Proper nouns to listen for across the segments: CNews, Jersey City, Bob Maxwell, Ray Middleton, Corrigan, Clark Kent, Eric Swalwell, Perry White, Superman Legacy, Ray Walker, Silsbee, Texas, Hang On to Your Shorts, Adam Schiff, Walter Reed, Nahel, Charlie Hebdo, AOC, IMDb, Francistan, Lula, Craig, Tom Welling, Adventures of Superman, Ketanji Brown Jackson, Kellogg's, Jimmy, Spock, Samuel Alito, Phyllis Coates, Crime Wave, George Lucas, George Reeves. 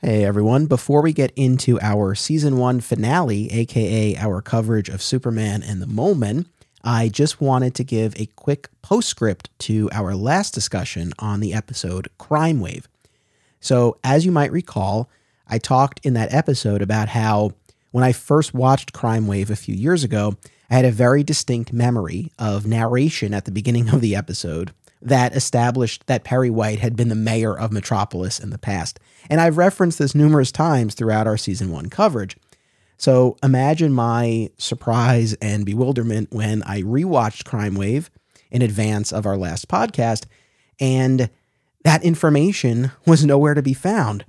Hey everyone, before we get into our Season 1 finale, aka our coverage of Superman and the Mole Men, I just wanted to give a quick postscript to our last discussion on the episode Crime Wave. So, as you might recall, I talked in that episode about how when I first watched Crime Wave a few years ago, I had a very distinct memory of narration at the beginning of the episode that established that Perry White had been the mayor of Metropolis in the past. And I've referenced this numerous times throughout our Season 1 coverage. So imagine my surprise and bewilderment when I rewatched Crime Wave in advance of our last podcast, and that information was nowhere to be found.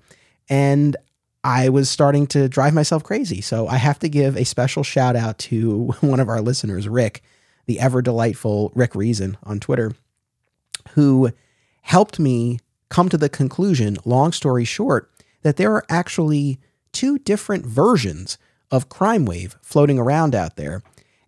And I was starting to drive myself crazy. So I have to give a special shout out to one of our listeners, Rick, the ever delightful Rick Reason on Twitter, who helped me come to the conclusion, long story short, that there are actually two different versions of Crime Wave floating around out there.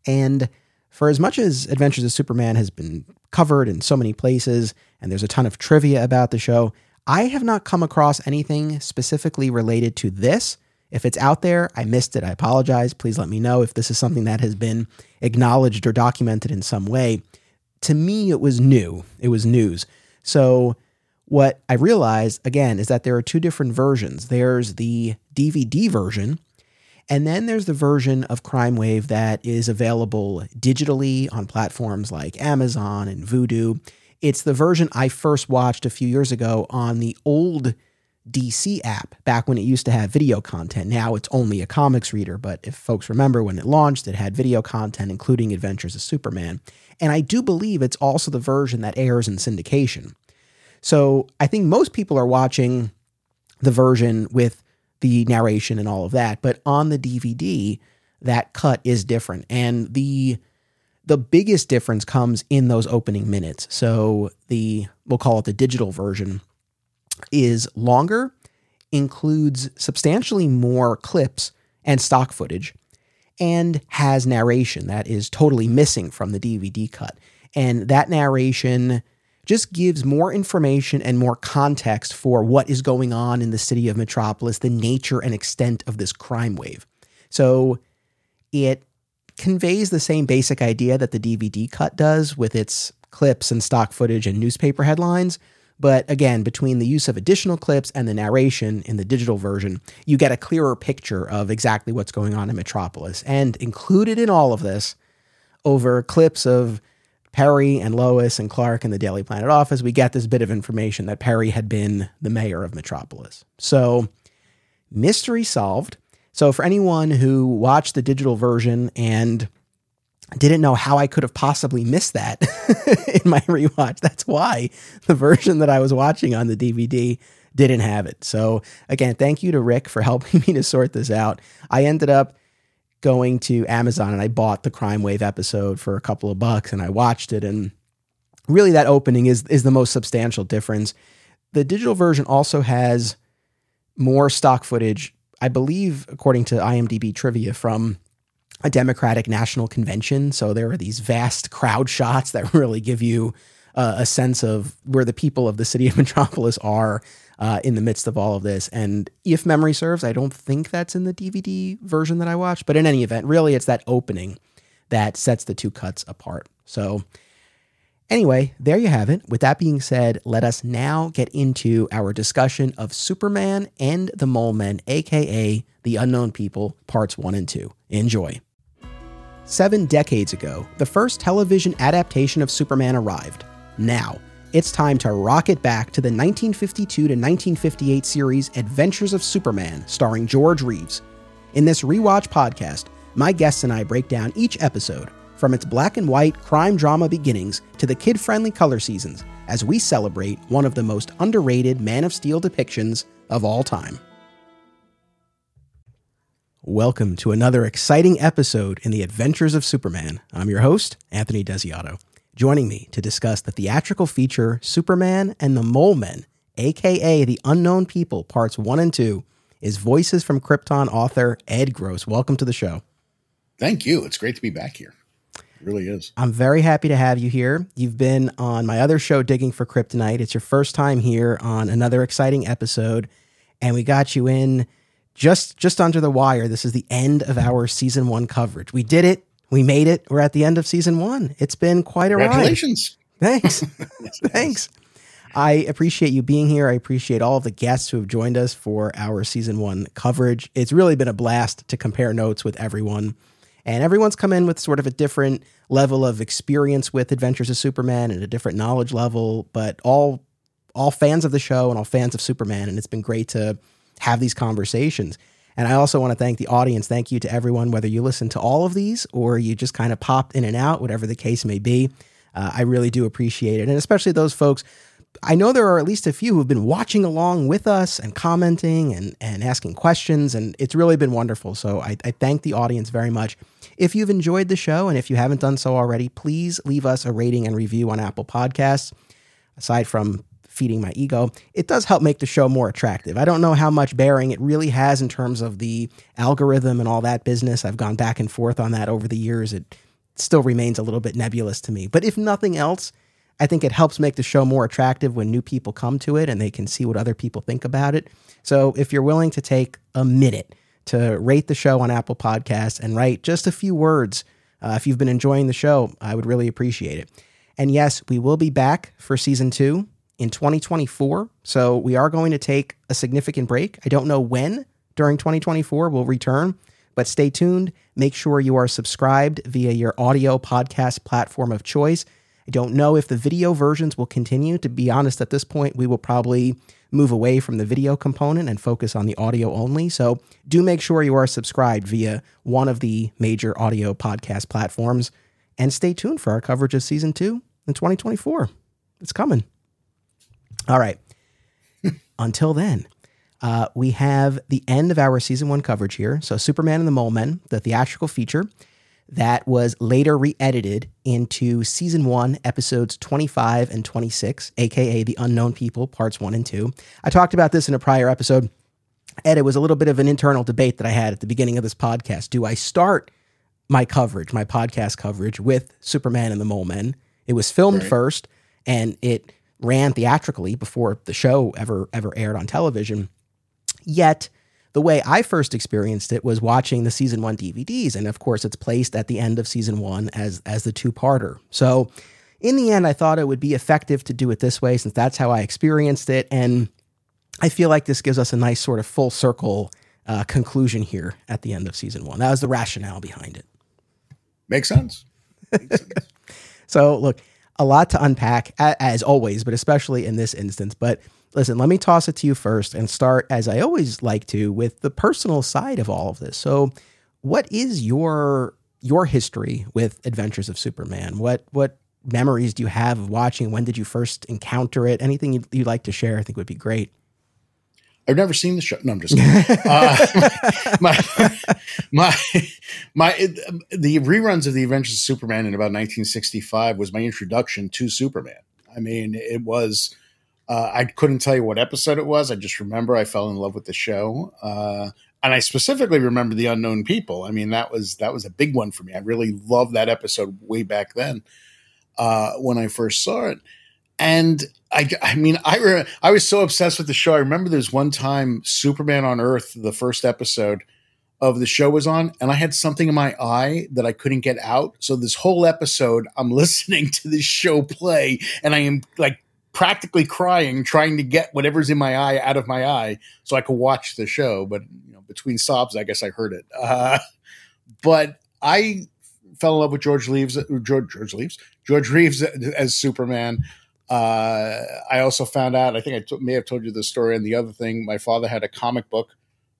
And for as much as Adventures of Superman has been covered in so many places, and there's a ton of trivia about the show, I have not come across anything specifically related to this. If it's out there, I missed it. I apologize. Please let me know if this is something that has been acknowledged or documented in some way. To me, it was new. It was news. So what I realized, again, is that there are two different versions. There's the DVD version, and then there's the version of Crime Wave that is available digitally on platforms like Amazon and Vudu. It's the version I first watched a few years ago on the old DC app, back when it used to have video content. Now it's only a comics reader, but if folks remember when it launched, it had video content, including Adventures of Superman. And I do believe it's also the version that airs in syndication. So I think most people are watching the version with the narration and all of that, but on the DVD, that cut is different. And the biggest difference comes in those opening minutes. So we'll call it the digital version, is longer, includes substantially more clips and stock footage, and has narration that is totally missing from the DVD cut. And that narration just gives more information and more context for what is going on in the city of Metropolis, the nature and extent of this crime wave. So it conveys the same basic idea that the DVD cut does with its clips and stock footage and newspaper headlines. But again, between the use of additional clips and the narration in the digital version, you get a clearer picture of exactly what's going on in Metropolis. And included in all of this, over clips of Perry and Lois and Clark in the Daily Planet office, we get this bit of information that Perry had been the mayor of Metropolis. So, mystery solved. So for anyone who watched the digital version and didn't know how I could have possibly missed that in my rewatch, that's why the version that I was watching on the DVD didn't have it. So again, thank you to Rick for helping me to sort this out. I ended up going to Amazon and I bought the Crime Wave episode for a couple of bucks and I watched it. And really that opening is the most substantial difference. The digital version also has more stock footage, I believe, according to IMDb trivia, from a Democratic National Convention. So there are these vast crowd shots that really give you a sense of where the people of the city of Metropolis are in the midst of all of this. And if memory serves, I don't think that's in the DVD version that I watched. But in any event, really, it's that opening that sets the two cuts apart. So anyway, there you have it. With that being said, let us now get into our discussion of Superman and the Mole Men, aka The Unknown People, Parts 1 and 2. Enjoy. 7 decades ago, the first television adaptation of Superman arrived. Now, it's time to rocket back to the 1952 to 1958 series Adventures of Superman, starring George Reeves. In this rewatch podcast, my guests and I break down each episode, from its black and white crime drama beginnings to the kid-friendly color seasons, as we celebrate one of the most underrated Man of Steel depictions of all time. Welcome to another exciting episode in the Adventures of Superman. I'm your host, Anthony Desiato. Joining me to discuss the theatrical feature Superman and the Mole Men, aka The Unknown People, Parts 1 and 2, is Voices from Krypton author Ed Gross. Welcome to the show. Thank you. It's great to be back here. It really is. I'm very happy to have you here. You've been on my other show, Digging for Kryptonite. It's your first time here on another exciting episode. and we got you in just under the wire. This is the end of our season one coverage. We did it. We made it. We're at the end of season one. It's been quite a ride. Congratulations. Thanks. Thanks. I appreciate you being here. I appreciate all of the guests who have joined us for our season one coverage. It's really been a blast to compare notes with everyone. And everyone's come in with sort of a different level of experience with Adventures of Superman and a different knowledge level, but all fans of the show and all fans of Superman. And it's been great to have these conversations. And I also want to thank the audience. Thank you to everyone, whether you listen to all of these or you just kind of popped in and out, whatever the case may be. I really do appreciate it. And especially those folks, I know there are at least a few who've been watching along with us and commenting and asking questions, and it's really been wonderful. So I thank the audience very much. If you've enjoyed the show, and if you haven't done so already, please leave us a rating and review on Apple Podcasts. Aside from feeding my ego, it does help make the show more attractive. I don't know how much bearing it really has in terms of the algorithm and all that business. I've gone back and forth on that over the years. It still remains a little bit nebulous to me. But if nothing else, I think it helps make the show more attractive when new people come to it and they can see what other people think about it. So if you're willing to take a minute to rate the show on Apple Podcasts and write just a few words, if you've been enjoying the show, I would really appreciate it. And yes, we will be back for season 2 in 2024. So we are going to take a significant break. I don't know when during 2024 we'll return, but stay tuned. Make sure you are subscribed via your audio podcast platform of choice. I don't know if the video versions will continue. To be honest, at this point, we will probably move away from the video component and focus on the audio only. So do make sure you are subscribed via one of the major audio podcast platforms and stay tuned for our coverage of season 2 in 2024. It's coming. All right. Until then, we have the end of our season 1 coverage here. So Superman and the Mole Men, the theatrical feature, that was later re-edited into Season 1, Episodes 25 and 26, a.k.a. The Unknown People, Parts 1 and 2. I talked about this in a prior episode, and it was a little bit of an internal debate that I had at the beginning of this podcast. Do I start my coverage, my podcast coverage, with Superman and the Mole Men? It was filmed first, and it ran theatrically before the show ever aired on television, yet the way I first experienced it was watching the season 1 DVDs. And of course, it's placed at the end of season 1 as the two-parter. So in the end, I thought it would be effective to do it this way since that's how I experienced it. And I feel like this gives us a nice sort of full circle conclusion here at the end of season 1. That was the rationale behind it. Makes sense. Makes sense. So look, a lot to unpack as always, but especially in this instance, but listen, let me toss it to you first and start, as I always like to, with the personal side of all of this. So what is your history with Adventures of Superman? What memories do you have of watching? When did you first encounter it? Anything you'd like to share, I think would be great. I've never seen the show. No, I'm just kidding. The reruns of The Adventures of Superman in about 1965 was my introduction to Superman. I mean, it was... I couldn't tell you what episode it was. I just remember I fell in love with the show. And I specifically remember The Unknown People. I mean, that was a big one for me. I really loved that episode way back then when I first saw it. And I was so obsessed with the show. I remember there's one time Superman on Earth, the first episode of the show was on, and I had something in my eye that I couldn't get out. So this whole episode, I'm listening to this show play, and I am like, practically crying, trying to get whatever's in my eye out of my eye so I could watch the show. But between sobs, I guess I heard it. But I fell in love with George Reeves as Superman. I also found out, I think may have told you the story and the other thing, my father had a comic book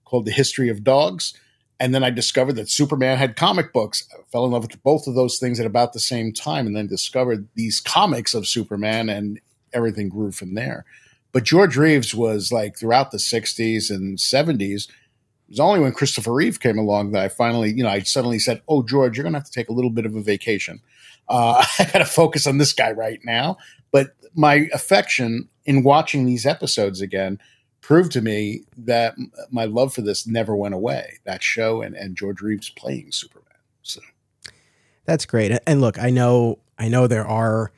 called The History of Dogs. And then I discovered that Superman had comic books. I fell in love with both of those things at about the same time and then discovered these comics of Superman, and everything grew from there. But George Reeves was like throughout the 60s and 70s. It was only when Christopher Reeve came along that I finally, I suddenly said, oh, George, you're going to have to take a little bit of a vacation. I got to focus on this guy right now. But my affection in watching these episodes again proved to me that my love for this never went away, that show and George Reeves playing Superman. So that's great. And look, I know there are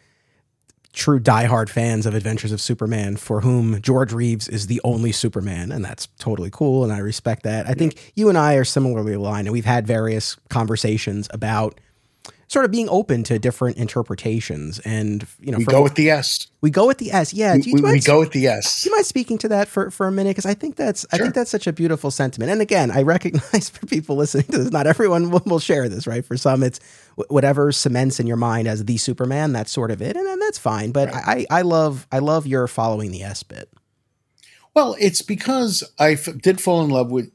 true diehard fans of Adventures of Superman for whom George Reeves is the only Superman, and that's totally cool, and I respect that. I think you and I are similarly aligned, and we've had various conversations about sort of being open to different interpretations, and you know, we go with the S. Yeah, do you mind speaking to that for a minute? Because I think that's sure. I think that's such a beautiful sentiment. And again, I recognize for people listening to this, not everyone will share this, right? For some, it's whatever cements in your mind as the Superman. That's sort of it, and that's fine. But right. I love your following the S bit. Well, it's because I did fall in love with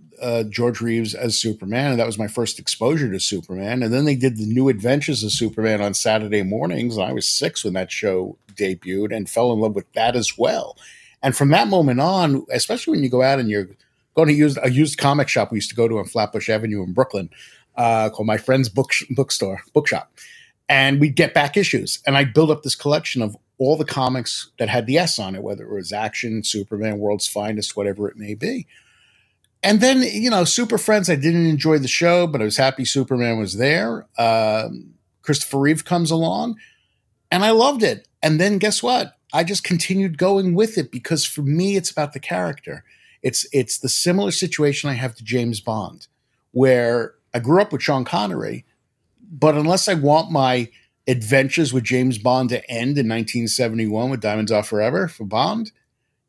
George Reeves as Superman, and that was my first exposure to Superman. And then they did the New Adventures of Superman on Saturday mornings, and I was 6 when that show debuted and fell in love with that as well. And from that moment on, especially when you go out and you're going to use a used comic shop we used to go to on Flatbush Avenue in Brooklyn, called My Friend's Bookshop, and we'd get back issues, and I'd build up this collection of all the comics that had the S on it, whether it was Action, Superman, World's Finest, whatever it may be. And then, you know, Super Friends, I didn't enjoy the show, but I was happy Superman was there. Christopher Reeve comes along, and I loved it. And then guess what? I just continued going with it because for me, it's about the character. It's the similar situation I have to James Bond, where I grew up with Sean Connery, but unless I want my adventures with James Bond to end in 1971 with Diamonds Are Forever for Bond,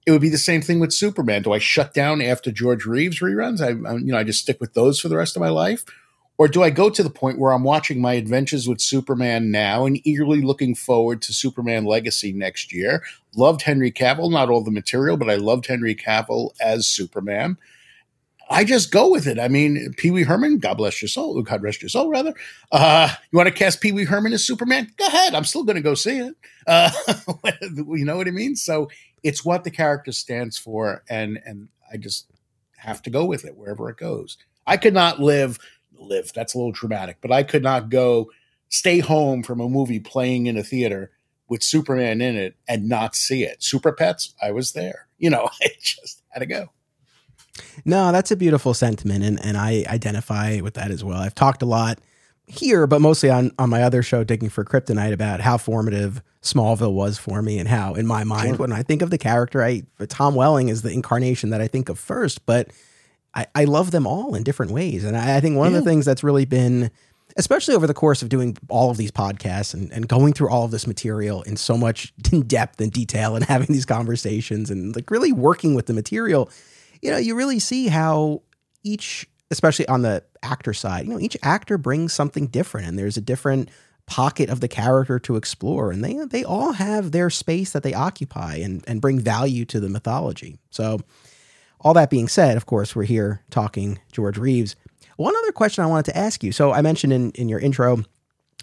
it would be the same thing with Superman. Do I shut down after George Reeves reruns? I just stick with those for the rest of my life? Or do I go to the point where I'm watching My Adventures with Superman now and eagerly looking forward to Superman Legacy next year? Loved Henry Cavill, not all the material, but I loved Henry Cavill as Superman. I just go with it. I mean, Pee Wee Herman, God rest your soul, rather. You want to cast Pee Wee Herman as Superman? Go ahead. I'm still going to go see it. You know what I mean? So it's what the character stands for, and I just have to go with it wherever it goes. I could not live, that's a little dramatic, but I could not stay home from a movie playing in a theater with Superman in it and not see it. Super Pets, I was there. You know, I just had to go. No, that's a beautiful sentiment, and I identify with that as well. I've talked a lot here, but mostly on my other show, Digging for Kryptonite, about how formative Smallville was for me and how, in my mind, when I think of the character, Tom Welling is the incarnation that I think of first, but I love them all in different ways. And I think one of the things that's really been, especially over the course of doing all of these podcasts and going through all of this material in so much depth and detail and having these conversations and like really working with the material, you know, you really see how each, especially on the actor side, you know, each actor brings something different, and there's a different pocket of the character to explore, and they all have their space that they occupy and bring value to the mythology. So all that being said, of course, we're here talking George Reeves. One other question I wanted to ask you. So I mentioned in your intro,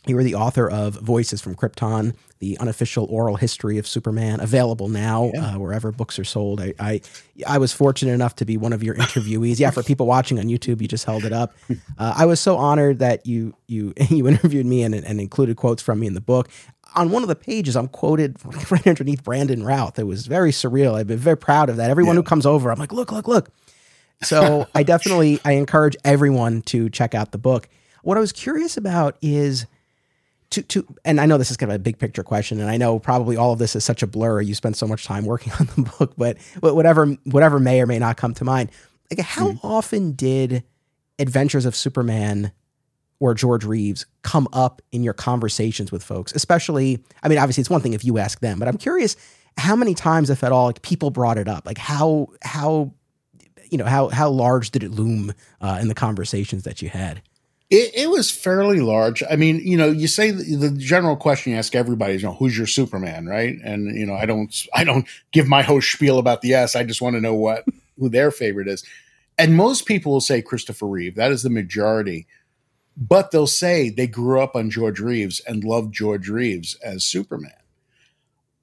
you were the author of Voices from Krypton, the unofficial oral history of Superman, available now wherever books are sold. I was fortunate enough to be one of your interviewees. Yeah, for people watching on YouTube, you just held it up. I was so honored that you interviewed me and included quotes from me in the book. On one of the pages, I'm quoted right underneath Brandon Routh. It was very surreal. I've been very proud of that. Everyone who comes over, I'm like, look. So I encourage everyone to check out the book. What I was curious about is, and I know this is kind of a big picture question, and I know probably all of this is such a blur. You spend so much time working on the book, but whatever may or may not come to mind, like how often did Adventures of Superman or George Reeves come up in your conversations with folks? Especially, I mean, obviously it's one thing if you ask them, but I'm curious how many times, if at all, like people brought it up. Like how large did it loom in the conversations that you had? It was fairly large. I mean, you know, you say the general question you ask everybody is, you know, who's your Superman, right? And you know, I don't give my whole spiel about the S. I just want to know who their favorite is. And most people will say Christopher Reeve. That is the majority. But they'll say they grew up on George Reeves and loved George Reeves as Superman.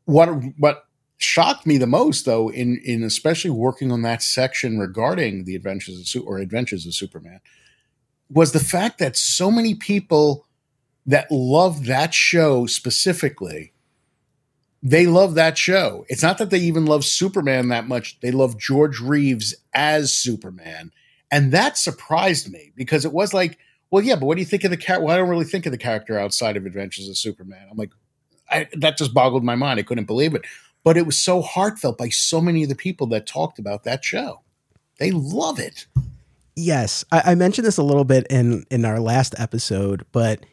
What shocked me the most, though, in especially working on that section regarding the Adventures of Superman, was the fact that so many people that love that show specifically, they love that show. It's not that they even love Superman that much. They love George Reeves as Superman. And that surprised me because it was like, well, yeah, but what do you think of the character? Well, I don't really think of the character outside of Adventures of Superman. I'm like, that just boggled my mind. I couldn't believe it. But it was so heartfelt by so many of the people that talked about that show. They love it. Yes. I mentioned this a little bit in our last episode, but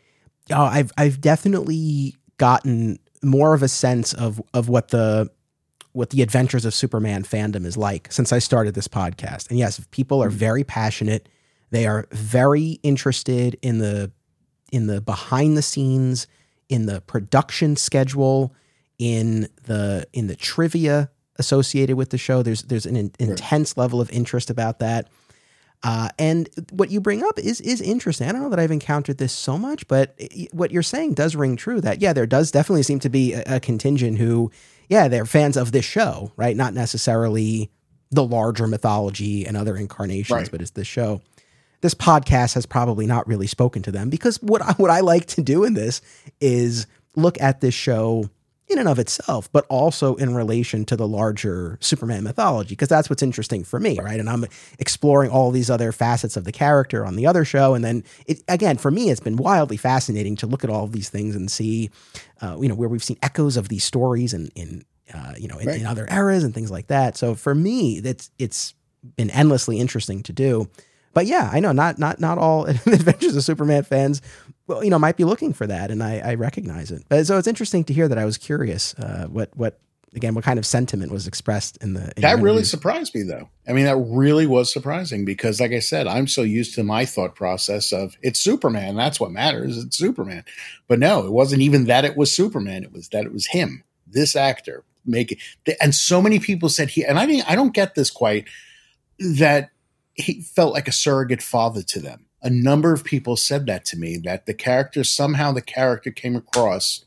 I've definitely gotten more of a sense of what the Adventures of Superman fandom is like since I started this podcast. And yes, people are very passionate. They are very interested in the behind the scenes, in the production schedule, in the trivia associated with the show. There's an intense level of interest about that. And what you bring up is interesting. I don't know that I've encountered this so much, but what you're saying does ring true that, yeah, there does definitely seem to be a contingent who, yeah, they're fans of this show, right? Not necessarily the larger mythology and other incarnations, right, but it's this show. This podcast has probably not really spoken to them, because what I like to do in this is look at this show in and of itself, but also in relation to the larger Superman mythology, because that's what's interesting for me, right? And I'm exploring all these other facets of the character on the other show. And then, again, for me, it's been wildly fascinating to look at all of these things and see, where we've seen echoes of these stories in other eras and things like that. So for me, it's been endlessly interesting to do. But yeah, I know not all Adventures of Superman fans, might be looking for that, and I recognize it. But so it's interesting to hear that. I was curious what kind of sentiment was expressed in the interviews. That really surprised me, though. I mean, that really was surprising, because, like I said, I'm so used to my thought process of it's Superman, that's what matters, it's Superman. But no, it wasn't even that it was Superman. It was that it was him, this actor, making. And so many people said he, and I don't get this quite, that he felt like a surrogate father to them. A number of people said that to me, that the character came across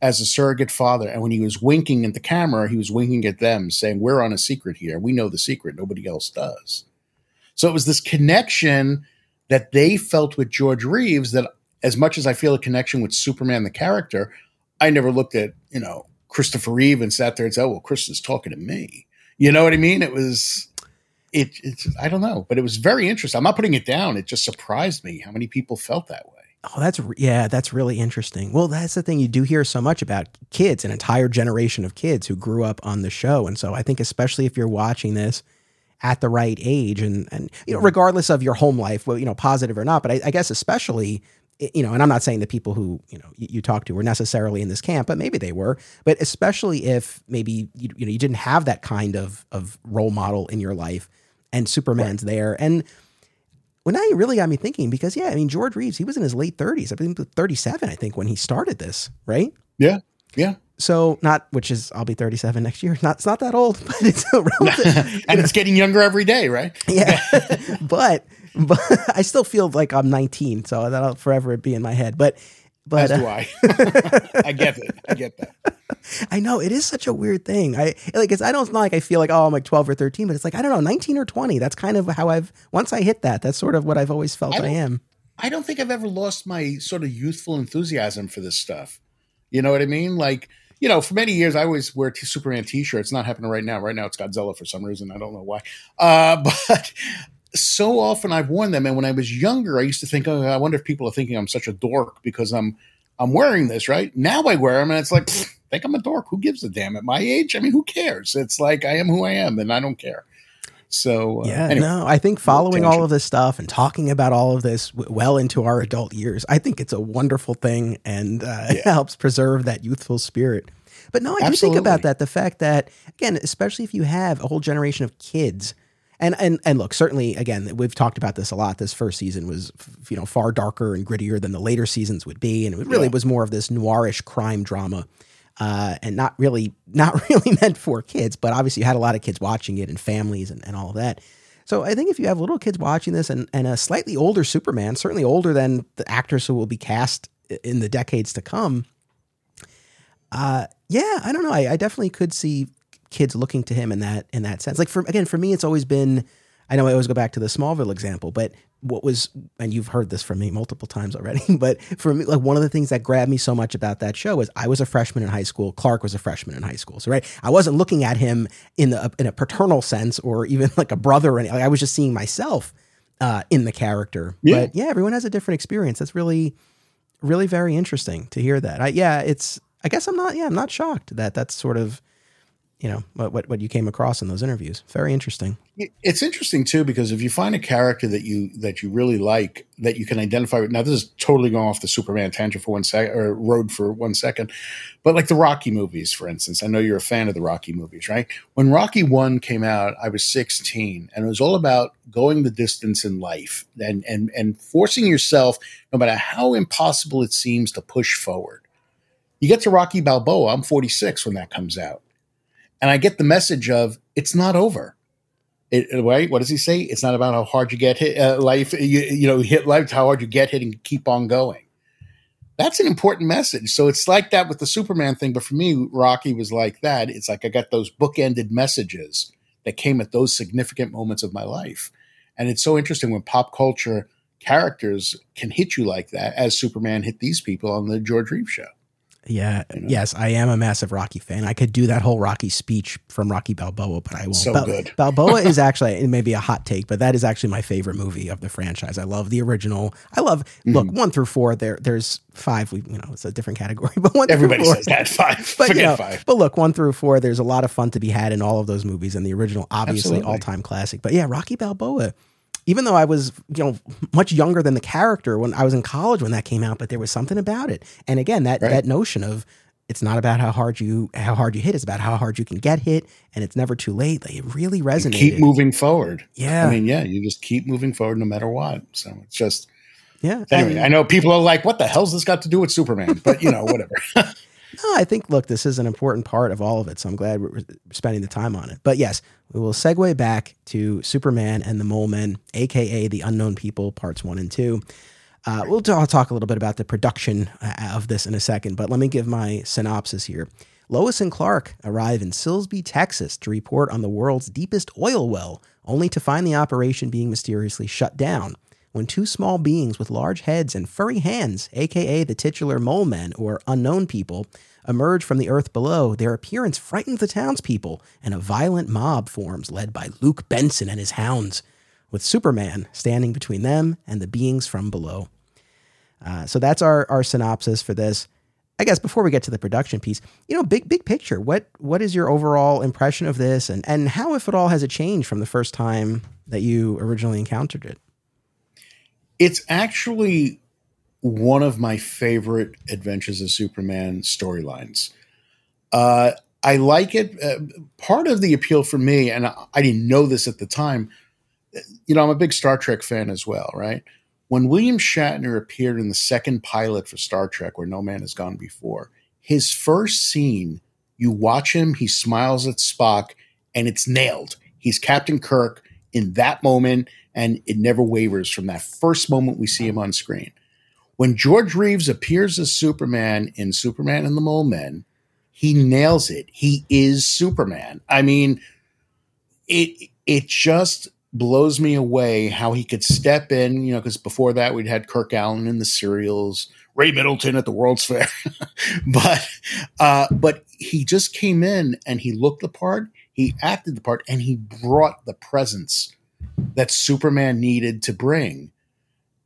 as a surrogate father. And when he was winking at the camera, he was winking at them, saying, we're on a secret here. We know the secret. Nobody else does. So it was this connection that they felt with George Reeves, that as much as I feel a connection with Superman, the character, I never looked at, Christopher Reeve and sat there and said, oh, well, Chris is talking to me. You know what I mean? It was... It's I don't know, but it was very interesting. I'm not putting it down. It just surprised me how many people felt that way. Oh, that's really interesting. Well, that's the thing you do hear so much about kids, an entire generation of kids who grew up on the show. And so I think, especially if you're watching this at the right age and regardless of your home life, well, positive or not, but I guess especially, and I'm not saying the people who, you talk to were necessarily in this camp, but maybe they were, but especially if maybe, you didn't have that kind of role model in your life, and Superman's there. And well, now you really got me thinking, because yeah, I mean, George Reeves, he was in his late 30s, I think 37, I think, when he started this, right? Yeah. Yeah. So I'll be 37 next year. It's not that old, but it's relative, and it's getting younger every day, right? Yeah. But I still feel like I'm 19, so that'll forever be in my head. But as do I. I get that. I know it is such a weird thing. It's not like I feel like, oh, I'm like 12 or 13, but it's like, I don't know, 19 or 20. That's kind of how once I hit that, that's sort of what I've always felt I am. I don't think I've ever lost my sort of youthful enthusiasm for this stuff. You know what I mean? Like, for many years, I always wear Superman t-shirts. It's not happening right now. Right now, it's Godzilla for some reason. I don't know why. But so often I've worn them. And when I was younger, I used to think, oh, I wonder if people are thinking I'm such a dork because I'm wearing this, right? Now I wear them and it's like, I think I'm a dork. Who gives a damn at my age? I mean, who cares? It's like, I am who I am and I don't care. So I think following all of this stuff and talking about all of this well into our adult years, I think it's a wonderful thing, and it helps preserve that youthful spirit. But no, I do think about that. The fact that, again, especially if you have a whole generation of kids, and look, certainly, again, we've talked about this a lot. This first season was, far darker and grittier than the later seasons would be. And it really was more of this noirish crime drama. And not really meant for kids, but obviously you had a lot of kids watching it and families and all of that. So I think if you have little kids watching this and a slightly older Superman, certainly older than the actors who will be cast in the decades to come. I don't know. I definitely could see kids looking to him in that sense. Like for me, it's always been, I know I always go back to the Smallville example, but and you've heard this from me multiple times already, but for me, like, one of the things that grabbed me so much about that show is I was a freshman in high school. Clark was a freshman in high school. So, right. I wasn't looking at him in a paternal sense or even like a brother. Or anything. I was just seeing myself in the character, but everyone has a different experience. That's really, really very interesting to hear that. It's I guess I'm not shocked that that's sort of, you know, what you came across in those interviews. Very interesting. It's interesting too, because if you find a character that you really like, that you can identify with. Now this is totally going off the Superman tangent for 1 second, or road for 1 second, but like the Rocky movies, for instance, I know you're a fan of the Rocky movies, right? When Rocky 1 came out, I was 16, and it was all about going the distance in life and forcing yourself, no matter how impossible it seems, to push forward. You get to Rocky Balboa. I'm 46 when that comes out. And I get the message of, it's not over. Right? What does he say? It's not about how hard you get hit, life. You hit life, how hard you get hit and keep on going. That's an important message. So it's like that with the Superman thing. But for me, Rocky was like that. It's like I got those bookended messages that came at those significant moments of my life. And it's so interesting when pop culture characters can hit you like that, as Superman hit these people on the George Reeves show. Yeah. You know? Yes, I am a massive Rocky fan. I could do that whole Rocky speech from Rocky Balboa, but I won't. So good. Balboa is actually, it may be a hot take, but that is actually my favorite movie of the franchise. I love the original. I love, look, 1 through 4. There's 5. It's a different category, but 1 Everybody through 4. Everybody says that 5. But, forget 5. But look, 1 through 4. There's a lot of fun to be had in all of those movies, and the original, obviously, all time classic. But yeah, Rocky Balboa. Even though I was, much younger than the character when I was in college when that came out, but there was something about it. And again, that notion of, it's not about how hard you hit, it's about how hard you can get hit, and it's never too late. Like, it really resonated. You keep moving forward. Yeah, you just keep moving forward no matter what. So it's just, yeah. Anyway, I know people are like, "What the hell's this got to do with Superman?" But whatever. No, I think, look, this is an important part of all of it, so I'm glad we're spending the time on it. But yes, we will segue back to Superman and the Mole Men, a.k.a. The Unknown People, parts 1 and 2. I'll talk a little bit about the production of this in a second, but let me give my synopsis here. Lois and Clark arrive in Silsbee, Texas, to report on the world's deepest oil well, only to find the operation being mysteriously shut down when 2 small beings with large heads and furry hands, a.k.a. the titular Mole Men, or Unknown People, emerge from the earth below. Their appearance frightens the townspeople, and a violent mob forms, led by Luke Benson and his hounds, with Superman standing between them and the beings from below. So that's our synopsis for this. I guess before we get to the production piece, big picture, what is your overall impression of this, and how, if at all, has it changed from the first time that you originally encountered it? It's actually one of my favorite Adventures of Superman storylines. I like it. Part of the appeal for me, and I didn't know this at the time, I'm a big Star Trek fan as well, right? When William Shatner appeared in the second pilot for Star Trek, Where No Man Has Gone Before, his first scene, you watch him, he smiles at Spock, and it's nailed. He's Captain Kirk in that moment, and it never wavers from that first moment we see him on screen. When George Reeves appears as Superman in Superman and the Mole Men, he nails it. He is Superman. I mean, it just blows me away how he could step in, because before that we'd had Kirk Alyn in the serials, Ray Middleton at the World's Fair. But he just came in and he looked the part. He acted the part, and he brought the presence that Superman needed to bring.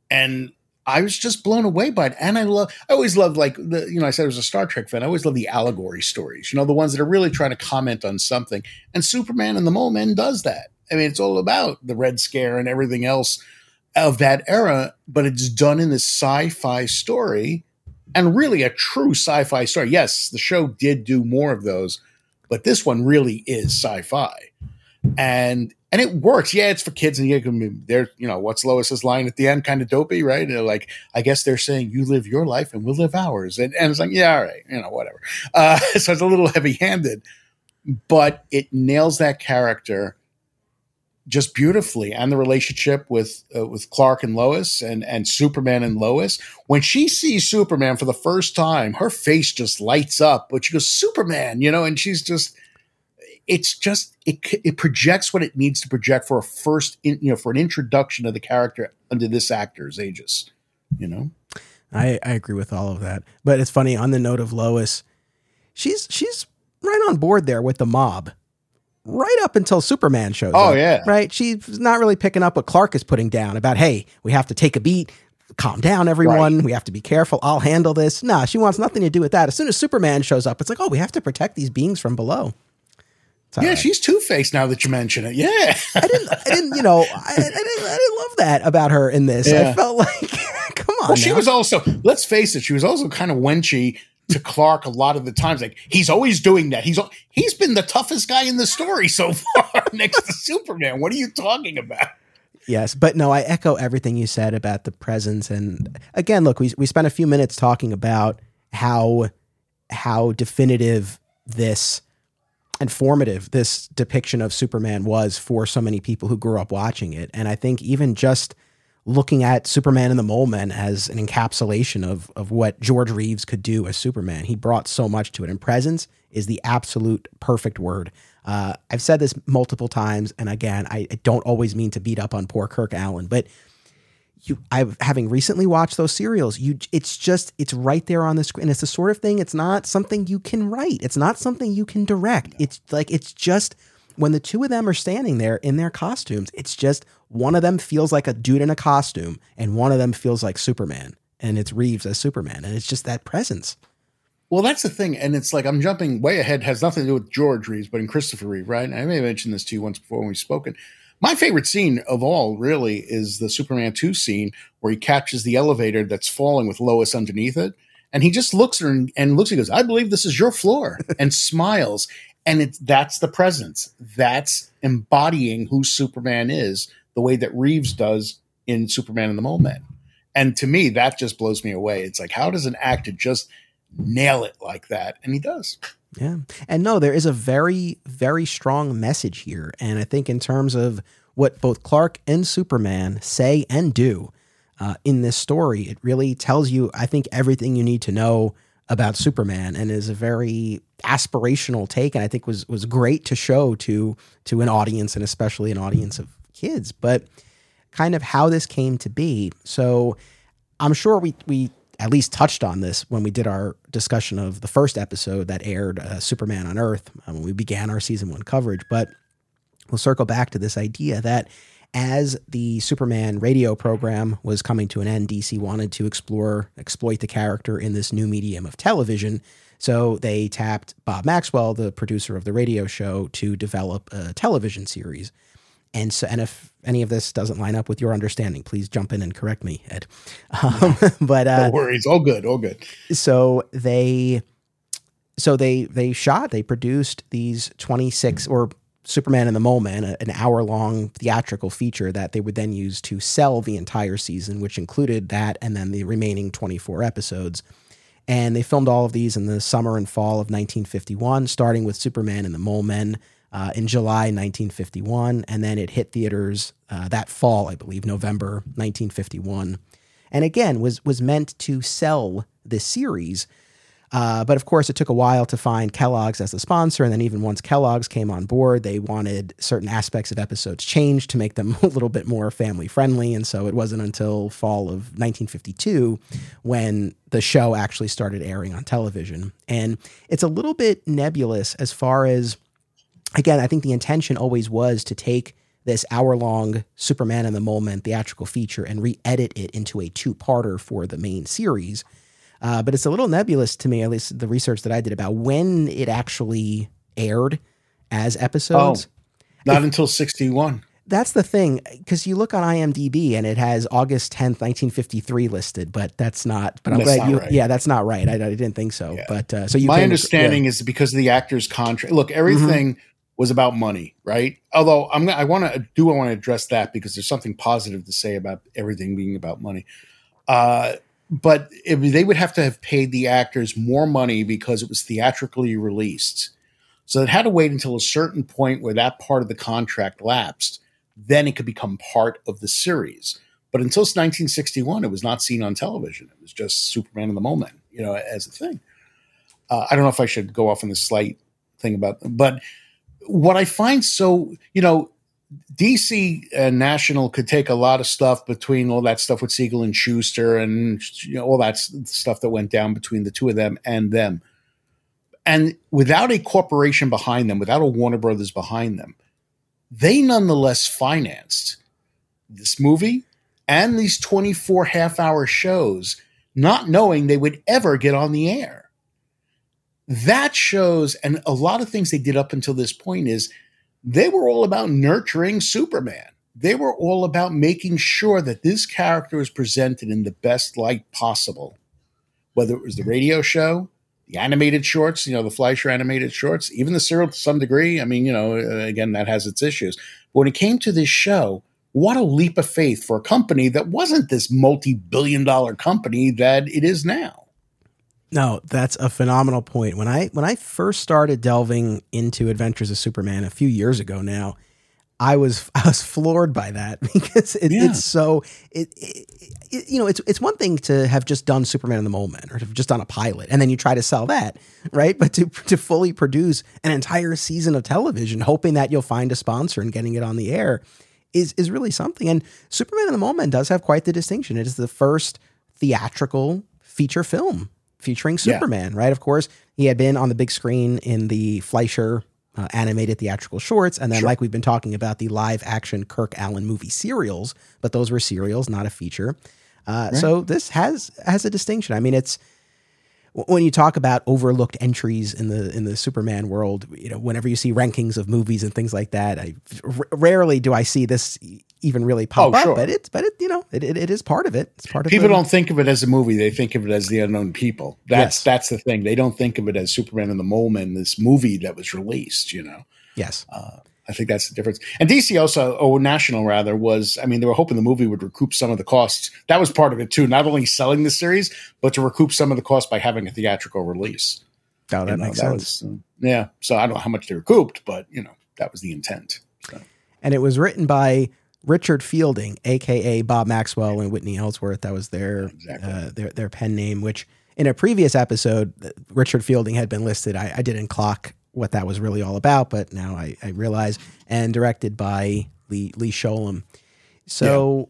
And I was just blown away by it. And I always loved, I said I was a Star Trek fan. I always love the allegory stories, the ones that are really trying to comment on something. And Superman and the Mole Men does that. I mean, it's all about the Red Scare and everything else of that era, but it's done in this sci-fi story, and really a true sci-fi story. Yes, the show did do more of those, but this one really is sci-fi, and it works. Yeah, it's for kids, and they're, what's Lois's line at the end? Kind of dopey, right? And like, I guess they're saying, you live your life and we'll live ours, and it's like, yeah, all right, whatever. So it's a little heavy-handed, but it nails that character just beautifully, and the relationship with Clark and Lois, and Superman and Lois. When she sees Superman for the first time, her face just lights up, but she goes, Superman, and she's just, it projects what it needs to project for a first, for an introduction of the character under this actor's aegis, I agree with all of that. But it's funny, on the note of Lois, she's right on board there with the mob. Right up until Superman shows up. Oh, yeah. Right? She's not really picking up what Clark is putting down about, hey, we have to take a beat. calm down, everyone. Right. We have to be careful. I'll handle this. Nah, she wants nothing to do with that. As soon as Superman shows up, it's like, oh, we have to protect these beings from below. Yeah, right. She's two-faced now that you mention it. Yeah. I didn't love that about her in this. Yeah. I felt like, come on. Well, she was also, let's face it, she was also kind of wenchy to Clark a lot of the times. Like, he's always doing that. He's been the toughest guy in the story so far next to Superman. What are you talking about? Yes, but no, I echo everything you said about the presence. And again, look, we spent a few minutes talking about how definitive this and formative this depiction of Superman was for so many people who grew up watching it. And I think even just looking at Superman and the Mole Men as an encapsulation of what George Reeves could do as Superman, he brought so much to it. And presence is the absolute perfect word. I've said this multiple times, and again, I don't always mean to beat up on poor Kirk Alyn, but having recently watched those serials, it's right there on the screen. It's the sort of thing, it's not something you can write. It's not something you can direct. No. It's like, it's just when the two of them are standing there in their costumes, it's just one of them feels like a dude in a costume and one of them feels like Superman, and it's Reeves as Superman. And it's just that presence. Well, that's the thing. And it's like, I'm jumping way ahead. It has nothing to do with George Reeves, but in Christopher Reeve, right? And I may have mentioned this to you once before when we've spoken. My favorite scene of all really is the Superman 2 scene where he catches the elevator that's falling with Lois underneath it. And he just looks at her and looks and goes, I believe this is your floor, and smiles. And that's the presence. That's embodying who Superman is, the way that Reeves does in Superman and the Mole Men. And to me, that just blows me away. It's like, how does an actor just nail it like that? And he does. Yeah. And no, there is a very, very strong message here. And I think in terms of what both Clark and Superman say and do in this story, it really tells you, I think, everything you need to know about Superman, and is a very aspirational take. And I think was great to show to an audience, and especially an audience of kids, but kind of how this came to be. So I'm sure we at least touched on this when we did our discussion of the first episode that aired, Superman on Earth, when we began our season 1 coverage. But we'll circle back to this idea that as the Superman radio program was coming to an end, DC wanted to exploit the character in this new medium of television. So they tapped Bob Maxwell, the producer of the radio show, to develop a television series. And so, and if any of this doesn't line up with your understanding, please jump in and correct me, Ed. No worries. All good. So they produced these 26 or Superman and the Mole Men, an hour-long theatrical feature that they would then use to sell the entire season, which included that and then the remaining 24 episodes. And they filmed all of these in the summer and fall of 1951, starting with Superman and the Mole Men, in July 1951, and then it hit theaters that fall, I believe, November 1951, and again was meant to sell this series. But of course, it took a while to find Kellogg's as the sponsor, and then even once Kellogg's came on board, they wanted certain aspects of episodes changed to make them a little bit more family friendly, and so it wasn't until fall of 1952 when the show actually started airing on television. And it's a little bit nebulous as far as, again, I think the intention always was to take this hour-long Superman and the Mole Men theatrical feature and re-edit it into a two-parter for the main series. But it's a little nebulous to me, at least the research that I did, about when it actually aired as episodes. Oh, not until 61. That's the thing, because you look on IMDb and it has August 10th, 1953 listed, but that's not. But I'm glad you. Right. Yeah, that's not right. I didn't think so. Yeah. But so you. My understanding is because of the actor's contract. Look, everything. Mm-hmm. was about money, right? Although I want to address that because there's something positive to say about everything being about money. But they would have to have paid the actors more money because it was theatrically released. So it had to wait until a certain point where that part of the contract lapsed. Then it could become part of the series. But until 1961, it was not seen on television. It was just Superman and the Mole Men, as a thing. I don't know if I should go off on this slight thing about them, but what I find so, DC National could take a lot of stuff between all that stuff with Siegel and Schuster and all that stuff that went down between the two of them and them. And without a corporation behind them, without a Warner Brothers behind them, they nonetheless financed this movie and these 24 half-hour shows, not knowing they would ever get on the air. That shows, and a lot of things they did up until this point is they were all about nurturing Superman. They were all about making sure that this character was presented in the best light possible, whether it was the radio show, the animated shorts, the Fleischer animated shorts, even the serial to some degree. I mean, again, that has its issues. But when it came to this show, what a leap of faith for a company that wasn't this multi-billion-dollar company that it is now. No, that's a phenomenal point. When I first started delving into Adventures of Superman a few years ago now, I was floored by that because it's one thing to have just done Superman and the Mole Men or to have just done a pilot and then you try to sell that, right? But to fully produce an entire season of television, hoping that you'll find a sponsor and getting it on the air is really something. And Superman and the Mole Men does have quite the distinction. It is the first theatrical feature film featuring Superman, right? Of course, he had been on the big screen in the Fleischer animated theatrical shorts. And then like we've been talking about the live action Kirk Alyn movie serials, but those were serials, not a feature. So this has a distinction. I mean, it's when you talk about overlooked entries in the Superman world, whenever you see rankings of movies and things like that, rarely do I see this even really pop up, but it is part of it. It's part of people don't think of it as a movie. They think of it as The Unknown People. That's the thing. They don't think of it as Superman and the Mole Men, this movie that was released, Yes. I think that's the difference. And DC also, National rather, they were hoping the movie would recoup some of the costs. That was part of it too, not only selling the series, but to recoup some of the cost by having a theatrical release. Oh, that makes sense. So I don't know how much they recouped, but that was the intent. So. And it was written by Richard Fielding, aka Bob Maxwell and Whitney Ellsworth. That was their pen name, which in a previous episode, Richard Fielding had been listed. I didn't clock what that was really all about, but now I realize, and directed by Lee Sholem. So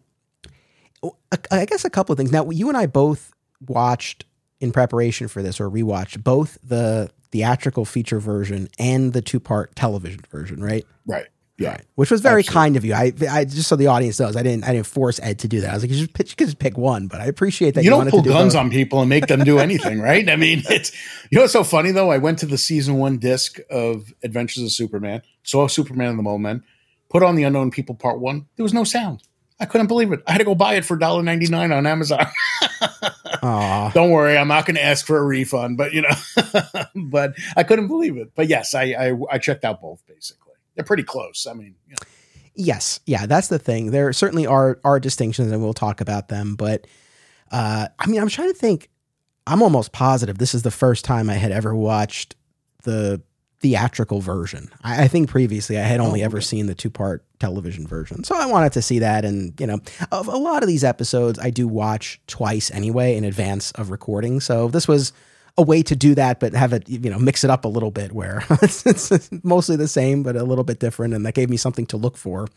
I guess a couple of things. Now, you and I both watched in preparation for this, or rewatched, both the theatrical feature version and the two-part television version, right? Right. Yeah. Right. Which was very kind of you. I just, so the audience knows, I didn't force Ed to do that. I was like, you could just pick one, but I appreciate that. You don't pull guns on people and make them do anything, right? I mean, it's, what's so funny though? I went to the season 1 disc of Adventures of Superman, saw Superman and the Mole Men, put on The Unknown People Part 1. There was no sound. I couldn't believe it. I had to go buy it for $1.99 on Amazon. Don't worry, I'm not going to ask for a refund, but but I couldn't believe it. But yes, I checked out both basically. They're pretty close. I mean, Yes. Yeah. That's the thing. There certainly are distinctions and we'll talk about them. But I'm trying to think, I'm almost positive this is the first time I had ever watched the theatrical version. I think previously I had only ever seen the two-part television version. So I wanted to see that. And, of a lot of these episodes, I do watch twice anyway in advance of recording. So this was a way to do that, but have it, mix it up a little bit where it's mostly the same, but a little bit different. And that gave me something to look for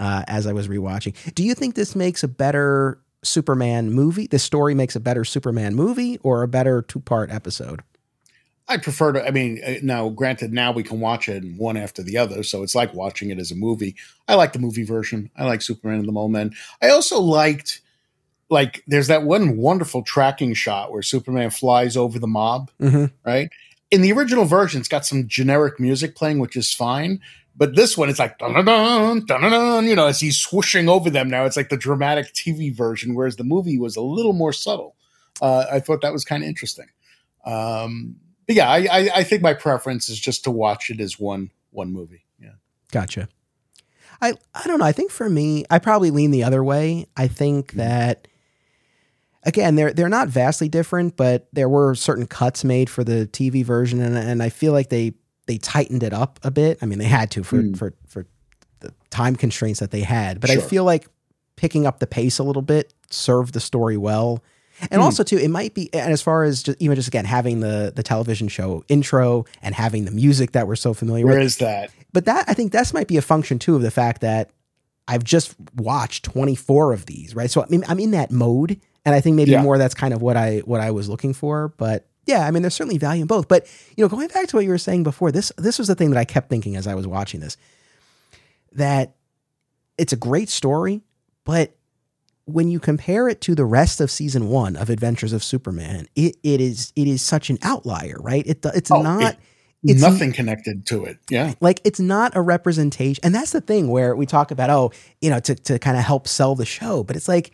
as I was rewatching. Do you think this makes a better Superman movie? This story makes a better Superman movie or a better two-part episode? I prefer to, now granted, now we can watch it one after the other. So it's like watching it as a movie. I like the movie version. I like Superman and the Mole Men. I also liked, there's that one wonderful tracking shot where Superman flies over the mob, right? In the original version, it's got some generic music playing, which is fine. But this one, it's like, dun-dun-dun, dun-dun-dun, as he's swooshing over them now. It's like the dramatic TV version, whereas the movie was a little more subtle. I thought that was kind of interesting. But yeah, I think my preference is just to watch it as one movie. Yeah. Gotcha. I don't know. I think for me, I probably lean the other way. I think that... Again, they're not vastly different, but there were certain cuts made for the TV version, and I feel like they tightened it up a bit. I mean, they had to for the time constraints that they had. But I feel like picking up the pace a little bit served the story well. And also, too, it might be, and as far as just again, having the television show intro and having the music that we're so familiar with. Where is that? But I think that might be a function, too, of the fact that I've just watched 24 of these, right? So I mean, I'm in that mode. And I think maybe more that's kind of what I was looking for. But yeah, there's certainly value in both. But, going back to what you were saying before, this was the thing that I kept thinking as I was watching this, that it's a great story, but when you compare it to the rest of season one of Adventures of Superman, it is such an outlier, right? It's nothing connected to it. Yeah. Like, it's not a representation. And that's the thing where we talk about, to kind of help sell the show, but it's like,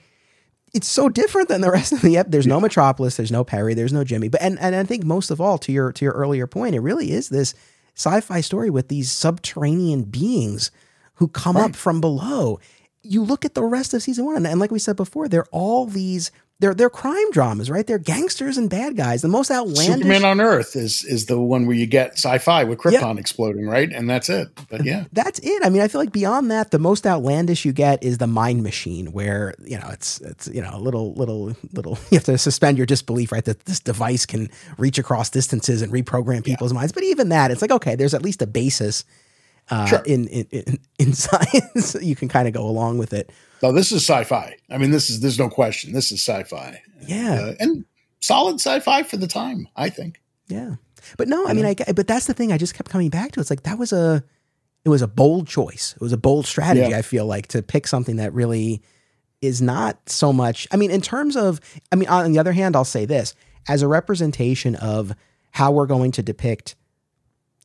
it's so different than the rest of the episode. There's no Metropolis, there's no Perry, there's no Jimmy. But and I think most of all, to your earlier point, it really is this sci-fi story with these subterranean beings who come up from below. You look at the rest of season one, and like we said before, they're all these, they're crime dramas, right? They're gangsters and bad guys. The most outlandish. Superman on Earth is the one where you get sci-fi with Krypton exploding, right? And that's it. But yeah, that's it. I mean, I feel like beyond that, the most outlandish you get is the Mind Machine, where it's a little. You have to suspend your disbelief, right? That this device can reach across distances and reprogram people's minds. But even that, it's like, okay, there's at least a basis. Sure. In science, you can kind of go along with it. No, this is sci-fi. I mean, there's no question. This is sci-fi. Yeah. And solid sci-fi for the time, I think. Yeah. But no, but that's the thing I just kept coming back to. It's like, it was a bold choice. It was a bold strategy. I feel like, to pick something that really is not so much, on the other hand, I'll say this as a representation of how we're going to depict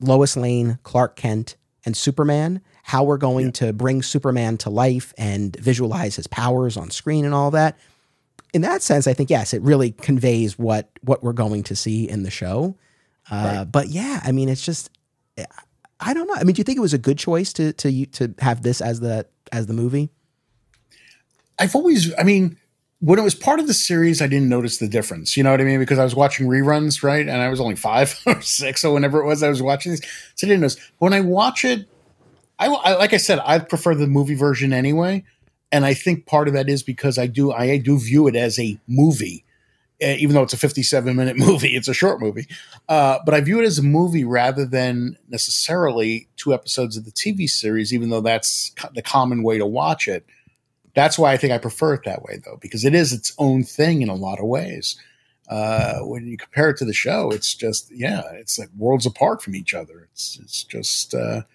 Lois Lane, Clark Kent, and Superman, how we're going to bring Superman to life and visualize his powers on screen and all that. In that sense, I think, yes, it really conveys what we're going to see in the show. But yeah, I mean, it's just, I don't know. I mean, do you think it was a good choice to have this as the movie? When it was part of the series, I didn't notice the difference. You know what I mean? Because I was watching reruns, right? And I was only 5 or 6, so whenever it was I was watching these, so I didn't notice. But when I watch it, I like I said, I prefer the movie version anyway, and I think part of that is because I do view it as a movie, even though it's a 57-minute movie. It's a short movie, but I view it as a movie rather than necessarily 2 episodes of the TV series, even though that's the common way to watch it. That's why I think I prefer it that way, though, because it is its own thing in a lot of ways. When you compare it to the show, it's just, it's like worlds apart from each other. It's just, I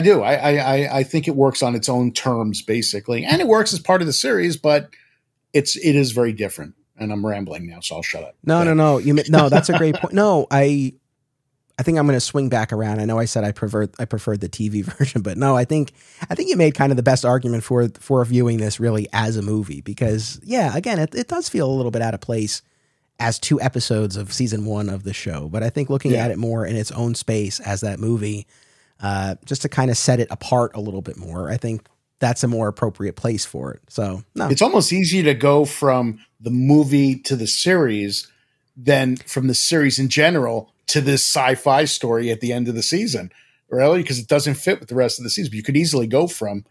do. I think it works on its own terms, basically. And it works as part of the series, but it is very different. And I'm rambling now, so I'll shut up. No. No, that's a great point. No, I think I'm going to swing back around. I know I said I preferred the TV version, but no, I think you made kind of the best argument for viewing this really as a movie, because again, it does feel a little bit out of place as 2 episodes of season one of the show. But I think looking at it more in its own space as that movie, just to kind of set it apart a little bit more, I think that's a more appropriate place for it. So no, it's almost easier to go from the movie to the series than from the series in general to this sci-fi story at the end of the season, really, because it doesn't fit with the rest of the season. But you could easily go from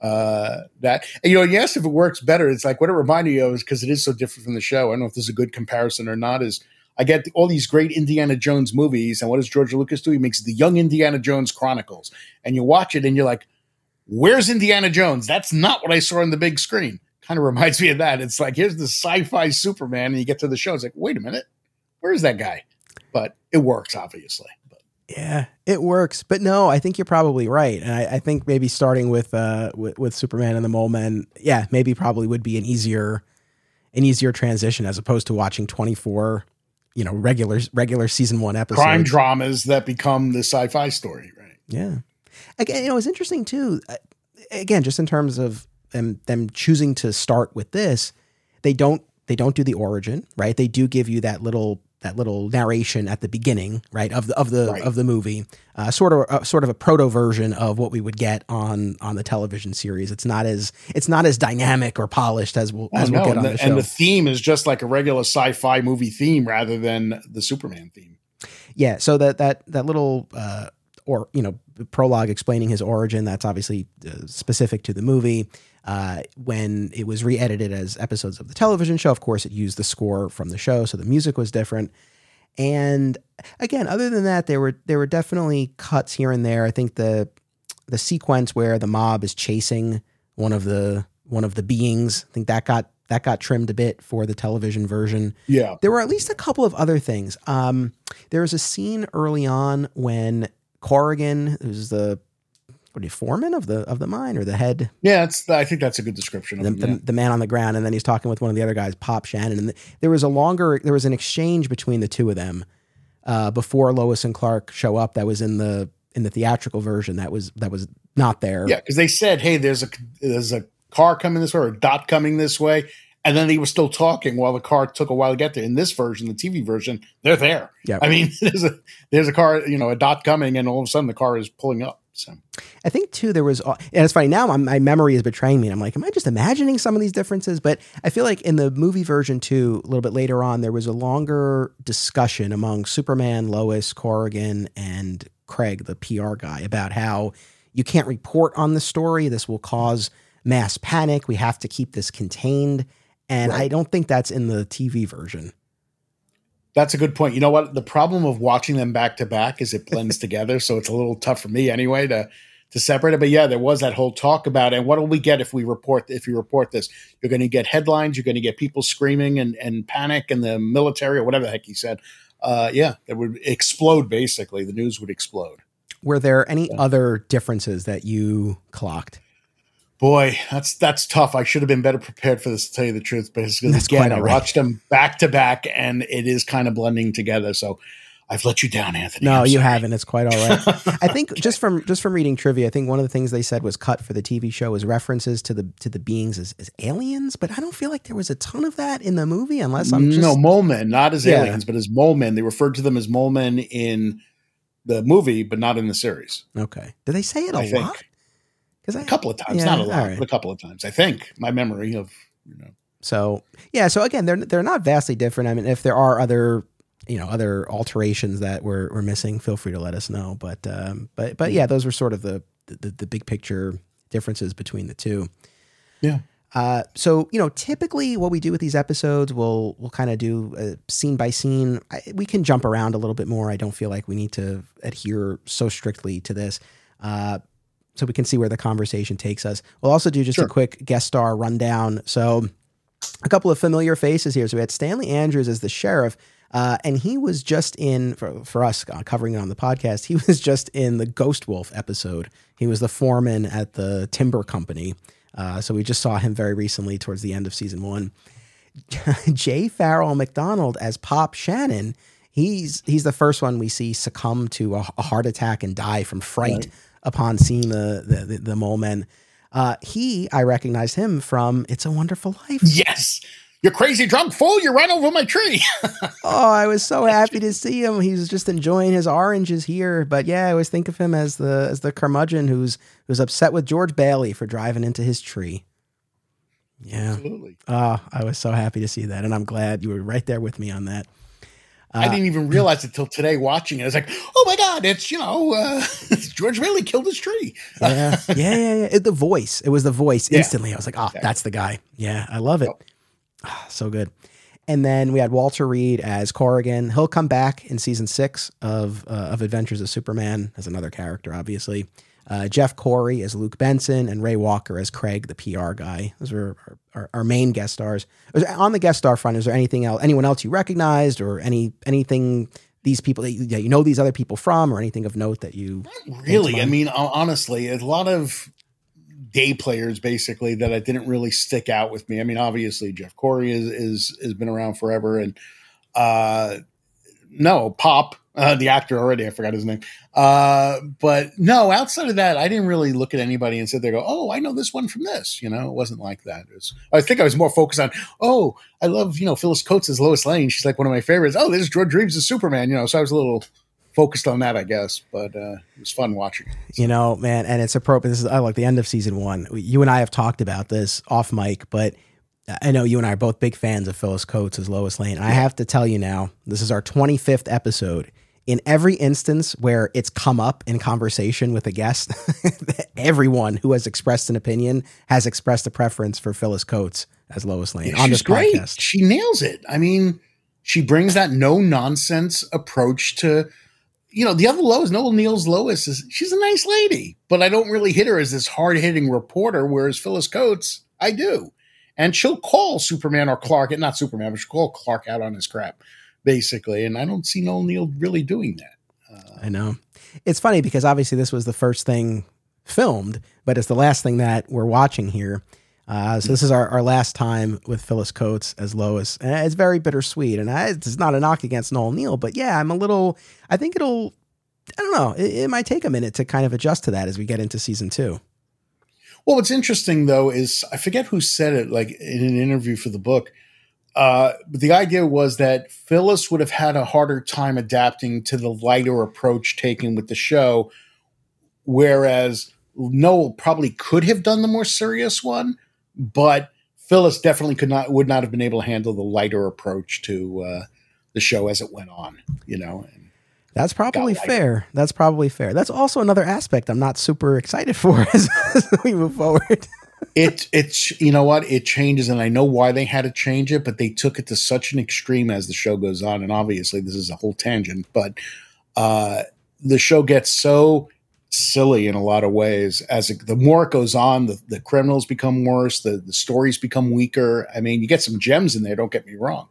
that. And, you asked if it works better. It's like, what it reminded you of is, because it is so different from the show, I don't know if this is a good comparison or not, is I get all these great Indiana Jones movies, and what does George Lucas do? He makes the Young Indiana Jones Chronicles. And you watch it, and you're like, where's Indiana Jones? That's not what I saw on the big screen. Kind of reminds me of that. It's like, here's the sci-fi Superman, and you get to the show. It's like, wait a minute, where is that guy? But it works, obviously. But yeah, it works. But no, I think you're probably right. And I think maybe starting with Superman and the Mole Men, probably would be an easier transition as opposed to watching 24, regular season one episodes. Crime dramas that become the sci-fi story, right? Yeah. Again, it's interesting too. Again, just in terms of them choosing to start with this, they don't do the origin, right? They do give you that little narration at the beginning, right, of the movie, sort of a proto version of what we would get on the television series. It's not as dynamic or polished as we'll get on the show. And the theme is just like a regular sci-fi movie theme rather than the Superman theme. Yeah, so that little prologue explaining his origin, that's obviously specific to the movie. When it was re-edited as episodes of the television show, of course, it used the score from the show, so the music was different. And again, other than that, there were definitely cuts here and there. I think the sequence where the mob is chasing one of the beings, I think that got trimmed a bit for the television version. Yeah, there were at least a couple of other things. There was a scene early on when Corrigan, who's the what are you, foreman of the mine or the head? Yeah, I think that's a good description of him, yeah. The man on the ground. And then he's talking with one of the other guys, Pop Shannon. And there was an exchange between the two of them before Lois and Clark show up. That was in the theatrical version. That was not there. Yeah. Cause they said, hey, there's a car coming this way or a dot coming this way. And then they were still talking while the car took a while to get there. In this version, the TV version, they're there. Yeah. I mean, there's a car, a dot coming, and all of a sudden the car is pulling up. So I think too, and it's funny now, my memory is betraying me. And I'm like, am I just imagining some of these differences? But I feel like in the movie version too, a little bit later on, there was a longer discussion among Superman, Lois, Corrigan, and Craig, the PR guy, about how you can't report on the story. This will cause mass panic. We have to keep this contained. And right. I don't think that's in the TV version. That's a good point. You know what? The problem of watching them back to back is it blends together. So it's a little tough for me anyway to separate it. But yeah, there was that whole talk about, and what will we get if you report this? You're going to get headlines. You're going to get people screaming and panic and the military or whatever the heck he said. Yeah, it would explode, basically. The news would explode. Were there any other differences that you clocked? Boy, that's tough. I should have been better prepared for this, to tell you the truth. But again, I watched them back to back, and it is kind of blending together. So I've let you down, Anthony. No, you haven't. It's quite all right. I think okay. just from reading trivia, I think one of the things they said was cut for the TV show was references to the beings as aliens. But I don't feel like there was a ton of that in the movie, unless I'm no mole men, not as aliens, but as mole men. They referred to them as mole men in the movie, but not in the series. Okay. Do they say it a lot? A couple of times, not a lot, right. But a couple of times, I think, my memory of, So, yeah. So again, they're not vastly different. I mean, if there are other, other alterations that we're missing, feel free to let us know. But yeah, those were sort of the big picture differences between the two. Yeah. So, typically what we do with these episodes, we'll kind of do scene by scene. We can jump around a little bit more. I don't feel like we need to adhere so strictly to this, so we can see where the conversation takes us. We'll also do just a quick guest star rundown. So a couple of familiar faces here. So we had Stanley Andrews as the sheriff, and he was just in, for us covering it on the podcast, he was just in the Ghost Wolf episode. He was the foreman at the timber company. So we just saw him very recently towards the end of season one. J. Farrell McDonald as Pop Shannon. He's the first one we see succumb to a heart attack and die from fright. Right. Upon seeing the mole men, I recognized him from It's a Wonderful Life. Yes. You crazy drunk fool. You ran over my tree. Oh, I was so happy to see him. He was just enjoying his oranges here. But yeah, I always think of him as the curmudgeon who's upset with George Bailey for driving into his tree. Yeah. Absolutely. I was so happy to see that. And I'm glad you were right there with me on that. I didn't even realize it till today watching it. I was like, oh my God, it's, George Bailey killed his tree. Yeah. It was the voice instantly. Yeah. I was like, exactly. That's the guy. Yeah. I love it. Oh, so good. And then we had Walter Reed as Corrigan. He'll come back in season 6 of Adventures of Superman as another character, obviously. Jeff Corey as Luke Benson and Ray Walker as Craig, the PR guy. Those were our main guest stars. On the guest star front, is there anything else, anyone else you recognized, or anything these people that you know these other people from, or anything of note that you? Not really. I mean, honestly, a lot of day players basically that I didn't really stick out with me. I mean, obviously Jeff Corey has been around forever, and Pop. The actor already, I forgot his name. But no, outside of that, I didn't really look at anybody and sit there and go, oh, I know this one from this. It wasn't like that. I think I was more focused on, oh, I love, Phyllis Coates as Lois Lane. She's like one of my favorites. Oh, there's George Reeves as Superman. So I was a little focused on that, I guess. But it was fun watching. Man, and it's appropriate. This is like the end of season 1. You and I have talked about this off mic, but I know you and I are both big fans of Phyllis Coates as Lois Lane. And I have to tell you now, this is our 25th episode. In every instance where it's come up in conversation with a guest, everyone who has expressed an opinion has expressed a preference for Phyllis Coates as Lois Lane on this great podcast. She nails it. I mean, she brings that no nonsense approach to, the other Lois, Noel Neill's Lois, she's a nice lady, but I don't really hit her as this hard hitting reporter. Whereas Phyllis Coates, I do. And she'll call Superman or Clark, not Superman, but she'll call Clark out on his crap. Basically, and I don't see Noel Neill really doing that. I know. It's funny because obviously this was the first thing filmed, but it's the last thing that we're watching here. So this is our last time with Phyllis Coates as Lois. And it's very bittersweet. And it's not a knock against Noel Neill, but yeah, I'm a little, I think it'll, I don't know. It might take a minute to kind of adjust to that as we get into season two. Well, what's interesting though, is I forget who said it, like in an interview for the book, but the idea was that Phyllis would have had a harder time adapting to the lighter approach taken with the show, whereas Noel probably could have done the more serious one, but Phyllis definitely would not have been able to handle the lighter approach to the show as it went on, you know. And that's probably fair. That's probably fair. That's also another aspect I'm not super excited for as we move forward. It's you know what, it changes, and I know why they had to change it, but they took it to such an extreme as the show goes on, and obviously this is a whole tangent, but the show gets so silly in a lot of ways as the more it goes on, the criminals become worse, the stories become weaker. I mean, you get some gems in there, don't get me wrong,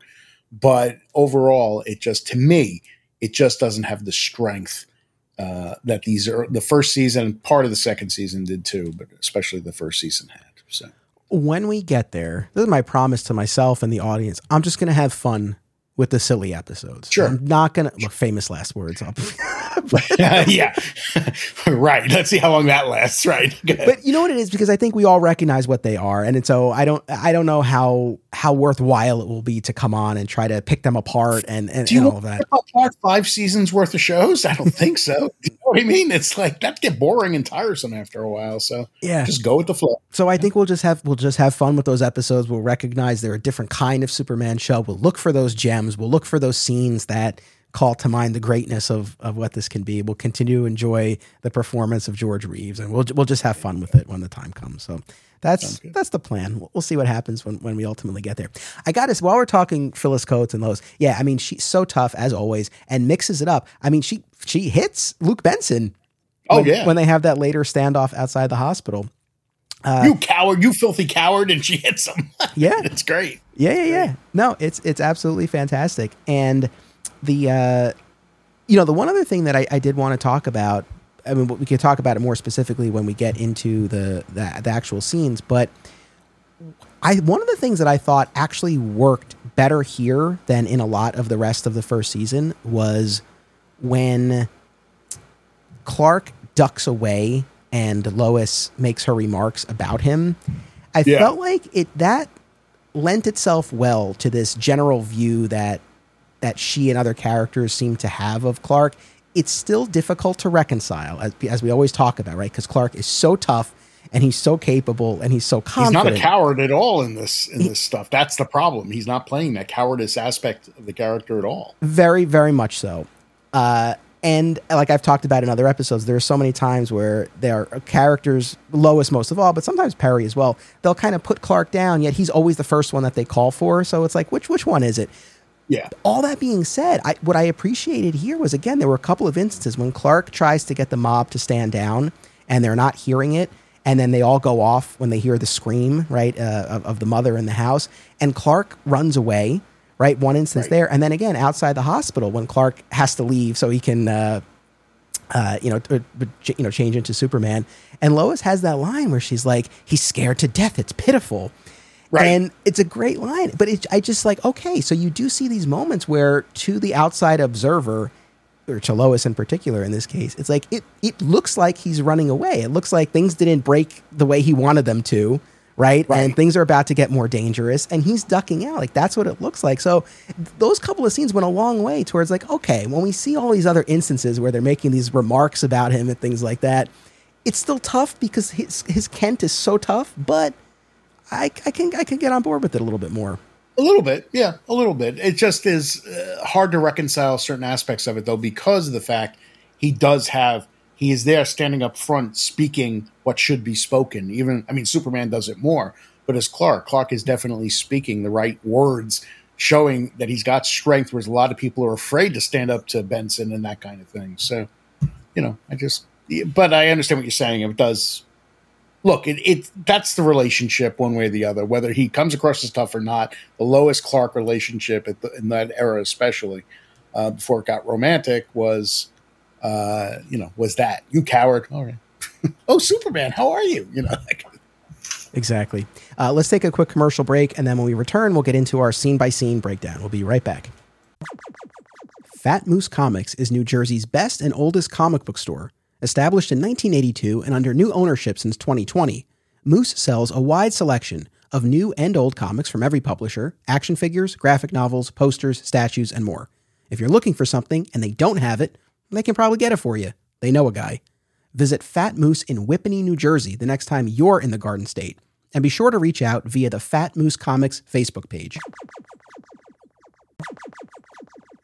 but overall it just, to me, it just doesn't have the strength that these are the first season, part of the second season did too, but especially the first season had. So when we get there, this is my promise to myself and the audience. I'm just going to have fun with the silly episodes. Sure. I'm not going to, well, famous last words. Yeah. Right. Let's see how long that lasts. Right. But you know what it is? Because I think we all recognize what they are. And so I don't know how worthwhile it will be to come on and try to pick them apart and all of that. Apart 5 seasons worth of shows? I don't think so. You know what I mean? It's like that get boring and tiresome after a while. So yeah, just go with the flow. So I think we'll just have fun with those episodes. We'll recognize they're a different kind of Superman show. We'll look for those gems. We'll look for those scenes that call to mind the greatness of what this can be. We'll continue to enjoy the performance of George Reeves, and we'll just have fun with it when the time comes. So that's the plan. We'll see what happens when we ultimately get there. I got us while we're talking Phyllis Coates and Lois. Yeah, I mean, she's so tough as always and mixes it up. I mean, she hits Luke Benson. Oh yeah, when they have that later standoff outside the hospital. You coward, you filthy coward, and she hits him. Yeah. It's great. Yeah. No, it's absolutely fantastic. And the one other thing that I did want to talk about, I mean, we could talk about it more specifically when we get into the actual scenes, but one of the things that I thought actually worked better here than in a lot of the rest of the first season was when Clark ducks away and Lois makes her remarks about him. I felt like that lent itself well to this general view that she and other characters seem to have of Clark. It's still difficult to reconcile, as we always talk about, right? Because Clark is so tough, and he's so capable, and he's so confident. He's not a coward at all in this stuff. That's the problem. He's not playing that cowardice aspect of the character at all. Very, very much so. And like I've talked about in other episodes, there are so many times where there are characters, Lois most of all, but sometimes Perry as well, they'll kind of put Clark down, yet he's always the first one that they call for. So it's like, which one is it? Yeah. All that being said, what I appreciated here was, again, there were a couple of instances when Clark tries to get the mob to stand down and they're not hearing it. And then they all go off when they hear the scream, right, of the mother in the house. And Clark runs away. Right. One instance there. And then again, outside the hospital when Clark has to leave so he can, change into Superman. And Lois has that line where she's like, he's scared to death. It's pitiful. Right. And it's a great line. But I just like, OK, so you do see these moments where to the outside observer, or to Lois in particular in this case, it's like it looks like he's running away. It looks like things didn't break the way he wanted them to. Right. And things are about to get more dangerous and he's ducking out. Like that's what it looks like. So those couple of scenes went a long way towards like, okay, when we see all these other instances where they're making these remarks about him and things like that, it's still tough because his Kent is so tough, but I can get on board with it a little bit more. A little bit. Yeah, a little bit. It just is hard to reconcile certain aspects of it though, because of the fact he is there standing up front speaking what should be spoken. Even, I mean, Superman does it more, but as Clark is definitely speaking the right words, showing that he's got strength, whereas a lot of people are afraid to stand up to Benson and that kind of thing. So, you know, but I understand what you're saying. It does. Look, that's the relationship one way or the other, whether he comes across as tough or not, the Lois Clark relationship in that era, especially before it got romantic was that you coward. All right. oh, Superman, how are you? You know, like, exactly. Let's take a quick commercial break, and then when we return, we'll get into our scene-by-scene breakdown. We'll be right back. Fat Moose Comics is New Jersey's best and oldest comic book store. Established in 1982 and under new ownership since 2020, Moose sells a wide selection of new and old comics from every publisher, action figures, graphic novels, posters, statues, and more. If you're looking for something and they don't have it, they can probably get it for you. They know a guy. Visit Fat Moose in Whippany, New Jersey the next time you're in the Garden State, and be sure to reach out via the Fat Moose Comics Facebook page.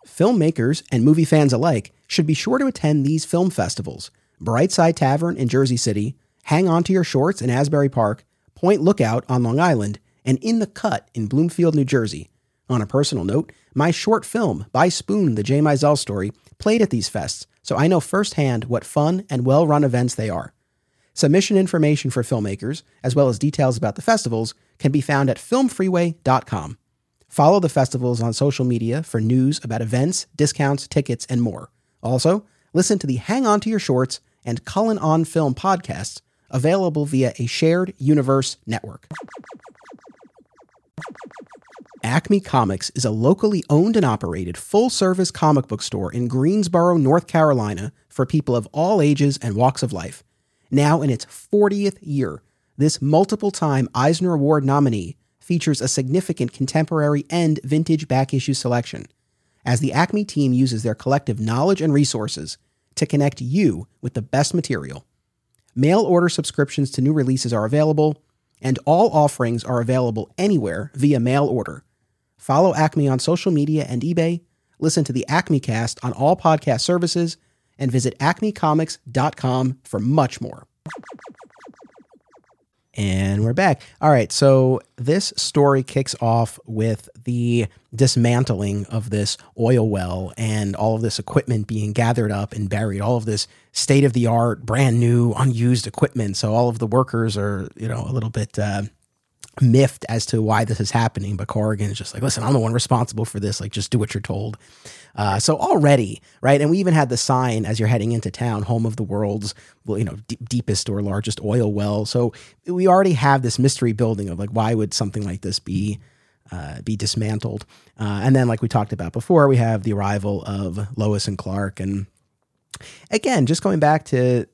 Filmmakers and movie fans alike should be sure to attend these film festivals: Brightside Tavern in Jersey City, Hang On to Your Shorts in Asbury Park, Point Lookout on Long Island, and In the Cut in Bloomfield, New Jersey. On a personal note, my short film, By Spoon, The J. Mizell Story, played at these fests, so I know firsthand what fun and well-run events they are. Submission information for filmmakers, as well as details about the festivals, can be found at filmfreeway.com. Follow the festivals on social media for news about events, discounts, tickets, and more. Also, listen to the Hang On to Your Shorts and Cullen On Film podcasts, available via a shared universe network. Acme Comics is a locally owned and operated full-service comic book store in Greensboro, North Carolina, for people of all ages and walks of life. Now in its 40th year, this multiple-time Eisner Award nominee features a significant contemporary and vintage back-issue selection, as the Acme team uses their collective knowledge and resources to connect you with the best material. Mail order subscriptions to new releases are available, and all offerings are available anywhere via mail order. Follow Acme on social media and eBay, listen to the AcmeCast on all podcast services, and visit acmecomics.com for much more. And we're back. All right, so this story kicks off with the dismantling of this oil well and all of this equipment being gathered up and buried, all of this state-of-the-art, brand new, unused equipment. So all of the workers are, you know, a little bit miffed as to why this is happening. But Corrigan is just like, listen, I'm the one responsible for this. Like, just do what you're told. So already, right? And we even had the sign as you're heading into town, home of the world's, well, you know, deepest or largest oil well. So we already have this mystery building of like, why would something like this be dismantled? And then, like we talked about before, we have the arrival of Lois and Clark. And again, just going back to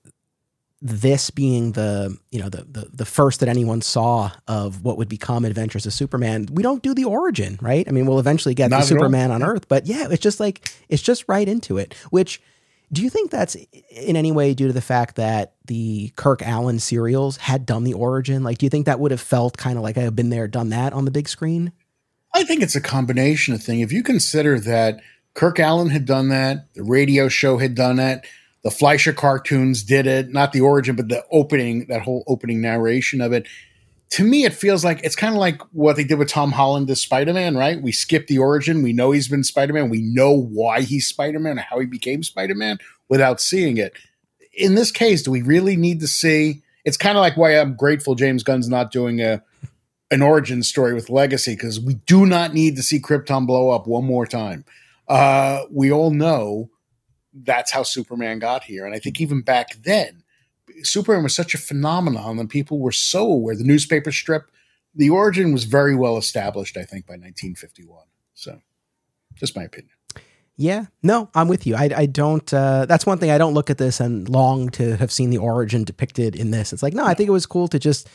this being the, you know, the first that anyone saw of what would become Adventures of Superman. We don't do the origin, right? I mean, we'll eventually get the Superman on Earth, but yeah, it's just like, it's just right into it. Which, do you think that's in any way due to the fact that the Kirk Alyn serials had done the origin? Like, do you think that would have felt kind of like I've been there, done that on the big screen? I think it's a combination of things. If you consider that Kirk Alyn had done that, the radio show had done that, the Fleischer cartoons did it, not the origin, but the opening, that whole opening narration of it. To me, it feels like it's kind of like what they did with Tom Holland as Spider-Man, right? We skip the origin. We know he's been Spider-Man. We know why he's Spider-Man or how he became Spider-Man without seeing it. In this case, do we really need to see? It's kind of like why I'm grateful James Gunn's not doing an origin story with Legacy, because we do not need to see Krypton blow up one more time. We all know that's how Superman got here. And I think even back then, Superman was such a phenomenon and people were so aware. The newspaper strip, the origin was very well established, I think, by 1951. So just my opinion. Yeah, no, I'm with you. I don't, that's one thing. I don't look at this and long to have seen the origin depicted in this. It's like, no, I think it was cool to just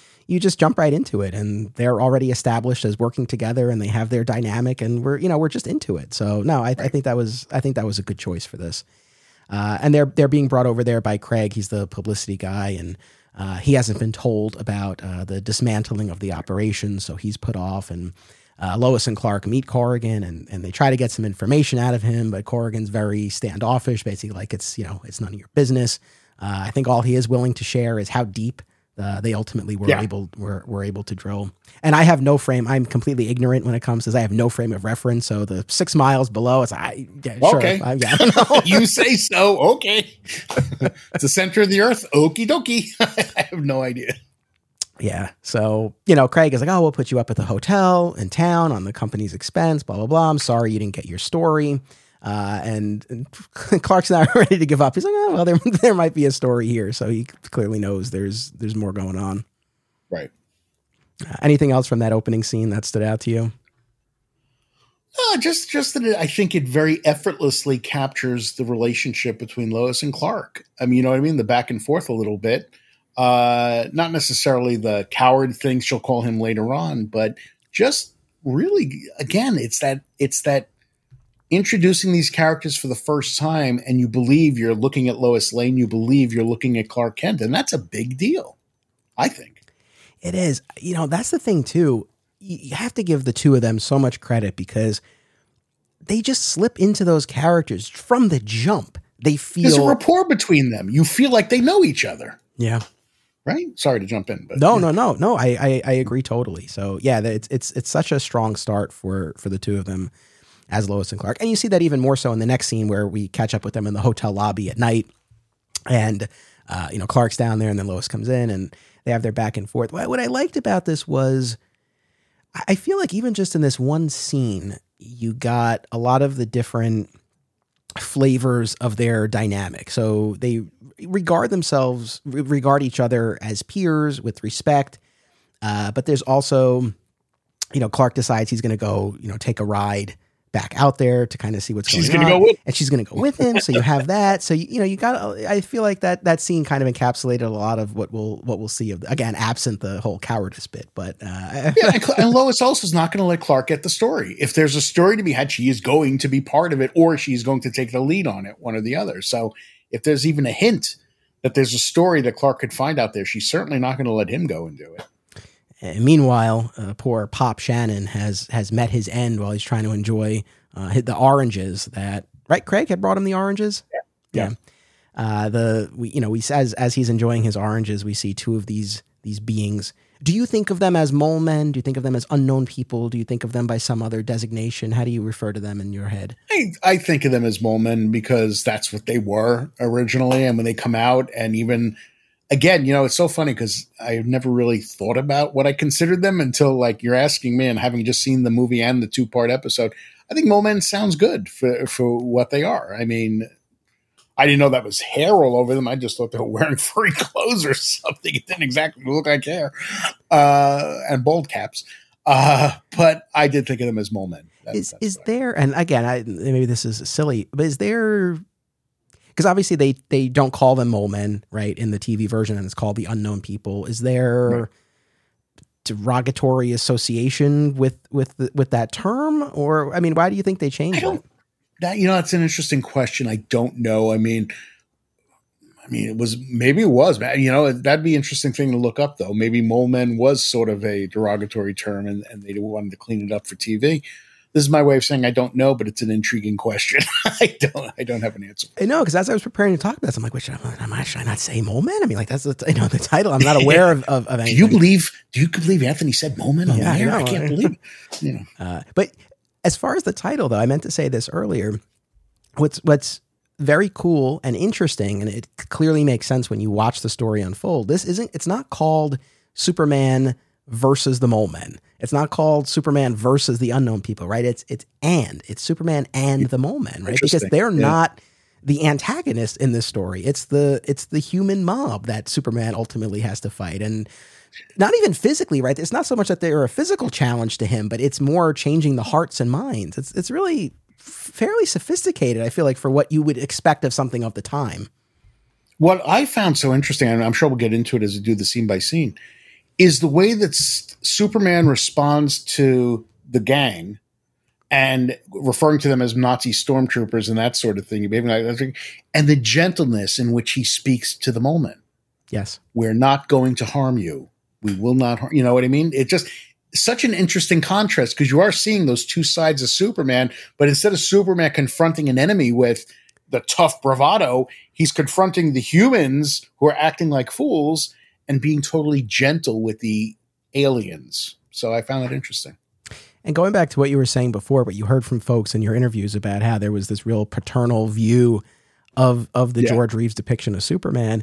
jump right into it, and they're already established as working together and they have their dynamic and we're just into it. So no, I think that was a good choice for this. And they're being brought over there by Craig. He's the publicity guy, and he hasn't been told about the dismantling of the operation, so he's put off. And Lois and Clark meet Corrigan, and they try to get some information out of him, but Corrigan's very standoffish, basically like it's none of your business. I think all he is willing to share is how deep they ultimately were able to drill. And I have no frame. I'm completely ignorant when it comes to this. I have no frame of reference. So the 6 miles below, it's okay. Sure, I don't know. You say so. Okay. It's the center of the earth. Okie dokie. I have no idea. Yeah. So, Craig is like, oh, we'll put you up at the hotel in town on the company's expense, blah, blah, blah. I'm sorry you didn't get your story. And Clark's not ready to give up. He's like, oh, well, there might be a story here. So he clearly knows there's more going on. Right. Anything else from that opening scene that stood out to you? No, just that I think it very effortlessly captures the relationship between Lois and Clark. I mean, you know what I mean? The back and forth a little bit. Not necessarily the coward thing she'll call him later on, but just really, again, it's that introducing these characters for the first time and you believe you're looking at Lois Lane, you believe you're looking at Clark Kent, and that's a big deal, I think. It is. You know, that's the thing, too. You have to give the two of them so much credit because they just slip into those characters from the jump. They feel there's a rapport between them. You feel like they know each other. Yeah. Right. Sorry to jump in, but no. I agree totally. So yeah, it's such a strong start for the two of them as Lois and Clark. And you see that even more so in the next scene where we catch up with them in the hotel lobby at night and, you know, Clark's down there and then Lois comes in and they have their back and forth. What I liked about this was I feel like even just in this one scene, you got a lot of the different flavors of their dynamic. So they regard each other as peers with respect. But there's also, you know, Clark decides he's going to go, you know, take a ride back out there to kind of see what's going on. And she's going to go with him. So you have that. So, you know, I feel like that scene kind of encapsulated a lot of what we'll see of, again, absent the whole cowardice bit, but. And Lois also is not going to let Clark get the story. If there's a story to be had, she is going to be part of it, or she's going to take the lead on it, one or the other. So if there's even a hint that there's a story that Clark could find out there, she's certainly not going to let him go and do it. And meanwhile, poor Pop Shannon has met his end while he's trying to enjoy the oranges that, right, Craig had brought him the oranges? Yeah. As he's enjoying his oranges, we see two of these beings. Do you think of them as mole men? Do you think of them as unknown people? Do you think of them by some other designation? How do you refer to them in your head? I think of them as mole men because that's what they were originally. And when they come out and even, again, you know, it's so funny because I've never really thought about what I considered them until like you're asking me and having just seen the movie and the 2-part episode. I think mole men sounds good for what they are. I mean, I didn't know that was hair all over them. I just thought they were wearing furry clothes or something. It didn't exactly look like hair and bald caps. But I did think of them as mole men. Is there, and again, maybe this is silly, but is there, because obviously they don't call them mole men, right, in the TV version, and it's called The Unknown People. Is there derogatory association with that term? Or, I mean, why do you think they changed it? That's an interesting question. I don't know. I mean, it was, you know, that'd be an interesting thing to look up though. Maybe mole men was sort of a derogatory term and they wanted to clean it up for TV. This is my way of saying, I don't know, but it's an intriguing question. I don't have an answer. No, because as I was preparing to talk about this, I'm like, wait, should I not say mole men? I mean, like that's the title. I'm not aware of anything. Do you believe Anthony said mole men on the air? I can't believe it. You know. But as far as the title, though, I meant to say this earlier. What's very cool and interesting, and it clearly makes sense when you watch the story unfold. It's not called Superman versus the Mole Men. It's not called Superman versus the Unknown People, right? It's Superman and the Mole Men, right? Because they're not the antagonist in this story. It's the human mob that Superman ultimately has to fight, and not even physically, right? It's not so much that they're a physical challenge to him, but it's more changing the hearts and minds. It's really fairly sophisticated, I feel like, for what you would expect of something of the time. What I found so interesting, and I'm sure we'll get into it as we do the scene by scene, is the way that Superman responds to the gang and referring to them as Nazi stormtroopers and that sort of thing, and the gentleness in which he speaks to the moment. Yes. We're not going to harm you. We will not harm, you know what I mean? It's just such an interesting contrast because you are seeing those two sides of Superman, but instead of Superman confronting an enemy with the tough bravado, he's confronting the humans who are acting like fools and being totally gentle with the aliens. So I found that interesting. And going back to what you were saying before, what you heard from folks in your interviews about how there was this real paternal view of the George Reeves depiction of Superman.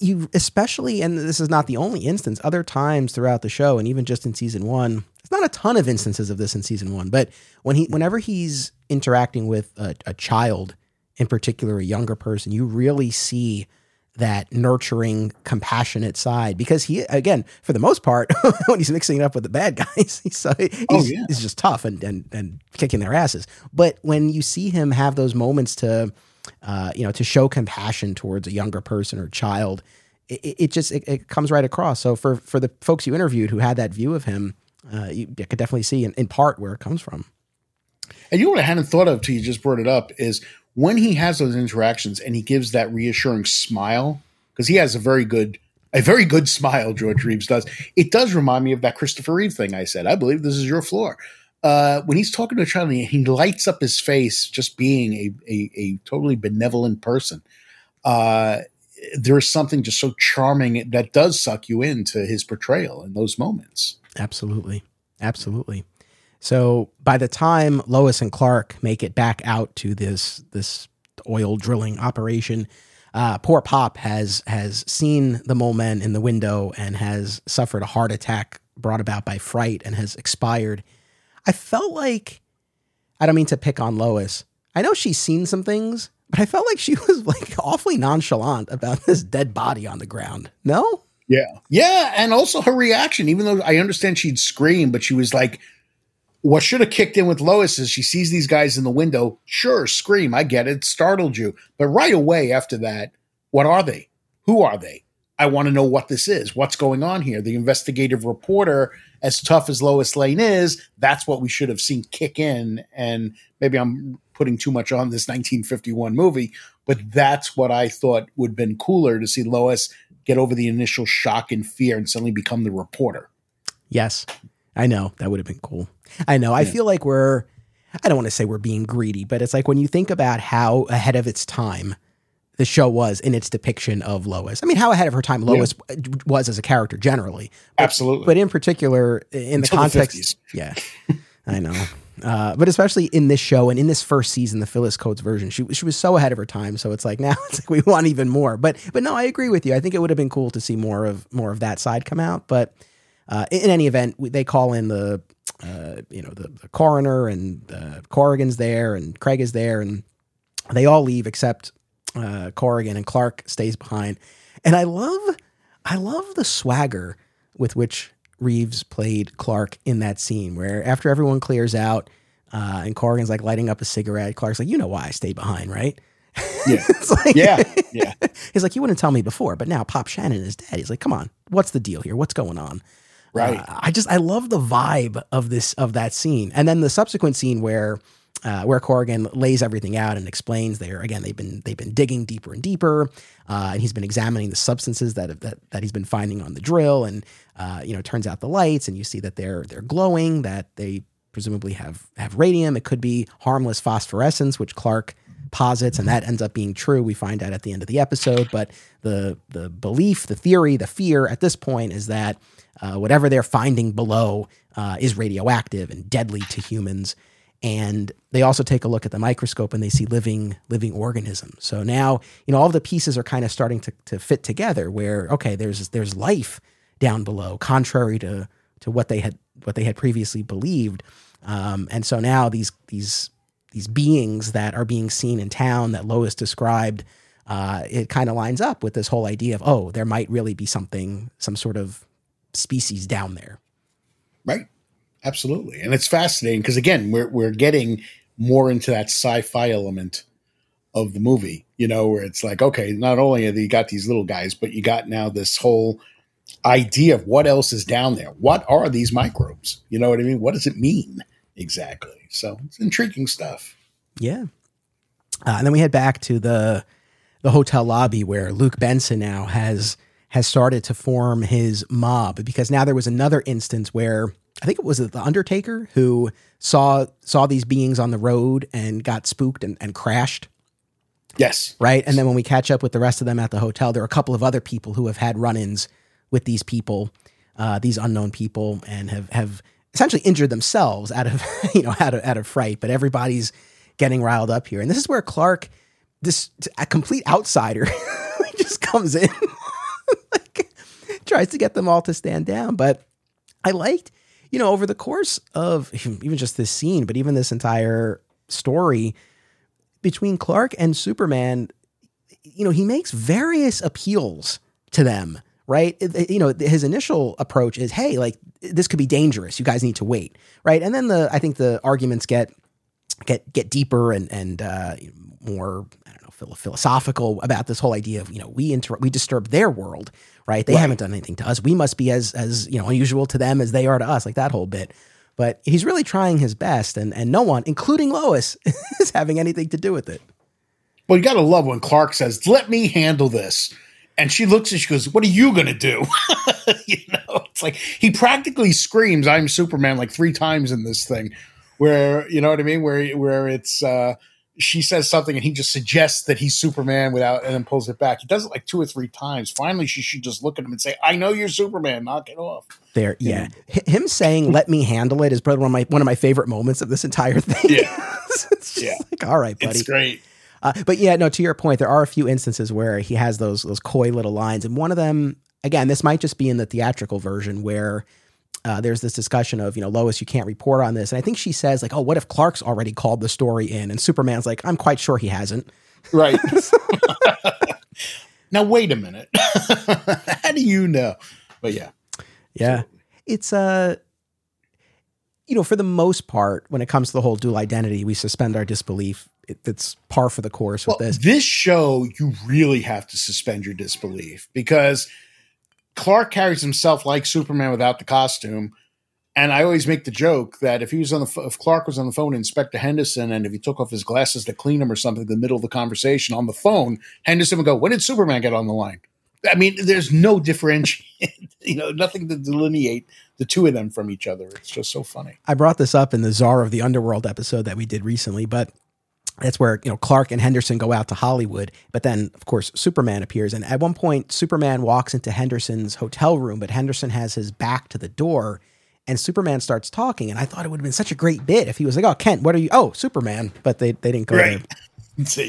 You especially, and this is not the only instance, other times throughout the show, and even just in season 1, There's not a ton of instances of this in season one, but whenever he's interacting with a child, in particular a younger person, you really see that nurturing, compassionate side, because he, again, for the most part, when he's mixing it up with the bad guys, he's just tough and kicking their asses. But when you see him have those moments to show compassion towards a younger person or child, it comes right across. So for the folks you interviewed who had that view of him, you could definitely see in part where it comes from. And you know what I hadn't thought of till you just brought it up is when he has those interactions and he gives that reassuring smile, because he has a very good smile, George Reeves does. It does remind me of that Christopher Reeve thing I said. I believe this is your floor. When he's talking to a child, he lights up his face just being a totally benevolent person. There is something just so charming that does suck you into his portrayal in those moments. Absolutely. Absolutely. So by the time Lois and Clark make it back out to this oil drilling operation, poor Pop has seen the Mole Men in the window and has suffered a heart attack brought about by fright and has expired. I felt like, I don't mean to pick on Lois, I know she's seen some things, but I felt like she was like awfully nonchalant about this dead body on the ground. No? Yeah. Yeah. And also her reaction, even though I understand she'd scream, but she was like, what should have kicked in with Lois is she sees these guys in the window. Sure, scream. I get it. Startled you. But right away after that, what are they? Who are they? I want to know what this is. What's going on here? The investigative reporter, as tough as Lois Lane is, that's what we should have seen kick in. And maybe I'm putting too much on this 1951 movie, but that's what I thought would have been cooler, to see Lois get over the initial shock and fear and suddenly become the reporter. Yes, I know. That would have been cool. I know. Yeah. I feel like I don't want to say we're being greedy, but it's like when you think about how ahead of its time the show was in its depiction of Lois. I mean, how ahead of her time Lois was as a character generally. Absolutely. But in particular, in the context. The 50s. Yeah, I know. But especially in this show and in this first season, the Phyllis Coates version, she was so ahead of her time. So it's like now it's like we want even more. But no, I agree with you. I think it would have been cool to see more of that side come out. But in any event, they call in the coroner and Corrigan's there and Craig is there and they all leave except Corrigan, and Clark stays behind. And I love the swagger with which Reeves played Clark in that scene where after everyone clears out and Corrigan's like lighting up a cigarette, Clark's like, you know why I stayed behind, right? Yeah. Yeah. He's like, you wouldn't tell me before, but now Pop Shannon is dead. He's like, come on, what's the deal here? What's going on? Right. I love the vibe of that scene. And then the subsequent scene where Corrigan lays everything out and explains there, again, they've been digging deeper and deeper. And he's been examining the substances that he's been finding on the drill. And, turns out the lights and you see that they're glowing, that they presumably have radium. It could be harmless phosphorescence, which Clark posits, and that ends up being true. We find out at the end of the episode, but the belief, the theory, the fear at this point is that whatever they're finding below is radioactive and deadly to humans. And they also take a look at the microscope and they see living organisms. So now, all the pieces are kind of starting to fit together where, okay, there's life down below, contrary to what they had previously believed. And so now these beings that are being seen in town that Lois described, it kind of lines up with this whole idea of, oh, there might really be some sort of species down there. Right. Absolutely. And it's fascinating because, again, we're getting more into that sci-fi element of the movie, where it's like, okay, not only have you got these little guys, but you got now this whole idea of what else is down there. What are these microbes? You know what I mean? What does it mean exactly? So it's intriguing stuff. Yeah. And then we head back to the hotel lobby where Luke Benson now has started to form his mob, because now there was another instance where I think it was the Undertaker who saw these beings on the road and got spooked and crashed. Yes. Right. And then when we catch up with the rest of them at the hotel, there are a couple of other people who have had run-ins with these people, these unknown people, and have essentially injured themselves out of fright. But everybody's getting riled up here. And this is where Clark, a complete outsider, just comes in, tries to get them all to stand down. But I liked, you know, over the course of even just this scene, but even this entire story between Clark and Superman, you know, he makes various appeals to them, right? You know, his initial approach is, hey, like, this could be dangerous. You guys need to wait, right? And then I think the arguments get deeper and more, I don't know, philosophical about this whole idea of, you know, we disturb their world, right? They haven't done anything to us. We must be as you know, unusual to them as they are to us, like that whole bit. But he's really trying his best, and no one, including Lois, is having anything to do with it. Well, you got to love when Clark says, "Let me handle this." And she looks and she goes, "What are you going to do?" You know, it's like he practically screams, "I'm Superman," like 3 times in this thing where, you know what I mean? Where it's, she says something and he just suggests that he's Superman and then pulls it back. He does it like 2 or 3 times. Finally, she should just look at him and say, "I know you're Superman. Knock it off." There. Yeah. Him saying, "Let me handle it," is probably one of my favorite moments of this entire thing. Yeah. It's just like, all right, buddy. It's great. But yeah, no, to your point, there are a few instances where he has those coy little lines. And one of them, again, this might just be in the theatrical version where there's this discussion of, you know, Lois, you can't report on this. And I think she says like, "Oh, what if Clark's already called the story in?" And Superman's like, "I'm quite sure he hasn't." Right. Now, wait a minute. How do you know? But yeah. Yeah. Absolutely. It's you know, for the most part, when it comes to the whole dual identity, we suspend our disbelief. It's par for the course with this. This show, you really have to suspend your disbelief because Clark carries himself like Superman without the costume. And I always make the joke that if Clark was on the phone to Inspector Henderson and if he took off his glasses to clean them or something in the middle of the conversation on the phone, Henderson would go, "When did Superman get on the line?" I mean, there's no differentiation, you know, nothing to delineate the two of them from each other. It's just so funny. I brought this up in the Czar of the Underworld episode that we did recently, but that's where, you know, Clark and Henderson go out to Hollywood, but then of course Superman appears. And at one point Superman walks into Henderson's hotel room, but Henderson has his back to the door and Superman starts talking. And I thought it would have been such a great bit if he was like, "Oh, Kent, what are you?" "Oh, Superman." But they didn't go there.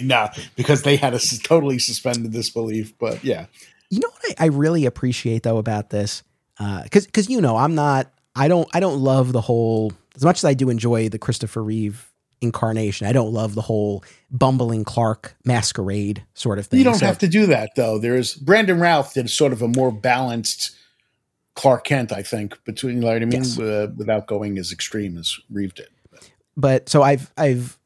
No, because they had a totally suspended disbelief, but yeah. You know what I really appreciate though about this? Cause you know, I don't love the whole, as much as I do enjoy the Christopher Reeve incarnation, I don't love the whole bumbling Clark masquerade sort of thing. You don't have to do that though. There's Brandon Routh did sort of a more balanced Clark Kent, I think, between, like, I mean, yes, without going as extreme as Reeve did. But so I've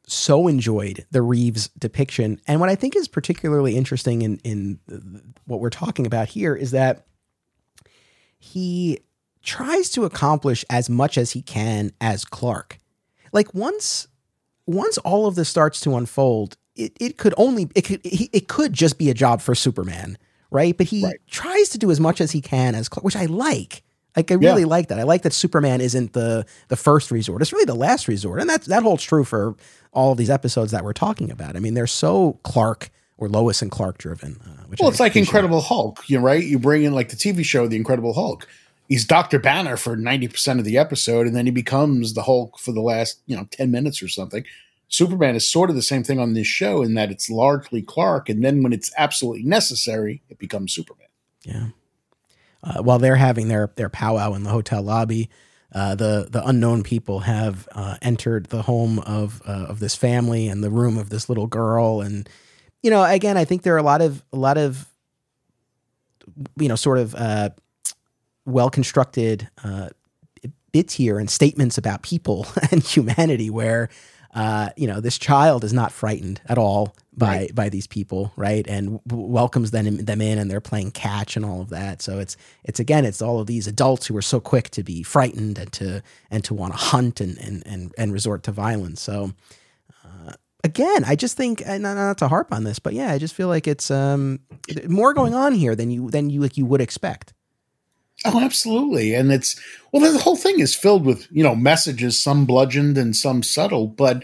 so enjoyed the Reeves depiction, and what I think is particularly interesting in what we're talking about here is that he tries to accomplish as much as he can as Clark. Like once all of this starts to unfold, it could just be a job for Superman, right? But he tries to do as much as he can as Clark, which I like. Like I really like that. I like that Superman isn't the first resort. It's really the last resort, and that holds true for all of these episodes that we're talking about. I mean, they're so Clark or Lois and Clark driven. Well, it's like Incredible Hulk, you know, right? You bring in like the TV show, The Incredible Hulk. He's Dr. Banner for 90% of the episode, and then he becomes the Hulk for the last, you know, 10 minutes or something. Superman is sort of the same thing on this show in that it's largely Clark, and then when it's absolutely necessary, it becomes Superman. Yeah. While they're having their powwow in the hotel lobby, the unknown people have entered the home of this family and the room of this little girl. And, you know, again, I think there are a lot of you know, sort of well-constructed bits here and statements about people and humanity where, you know, this child is not frightened at all by these people, right? And welcomes them in, and they're playing catch and all of that. So it's again, it's all of these adults who are so quick to be frightened and to want to hunt and resort to violence. So again, I just think, and not to harp on this, but yeah, I just feel like it's more going on here than you would expect. Oh, absolutely. And it's, well, the whole thing is filled with, you know, messages, some bludgeoned and some subtle, but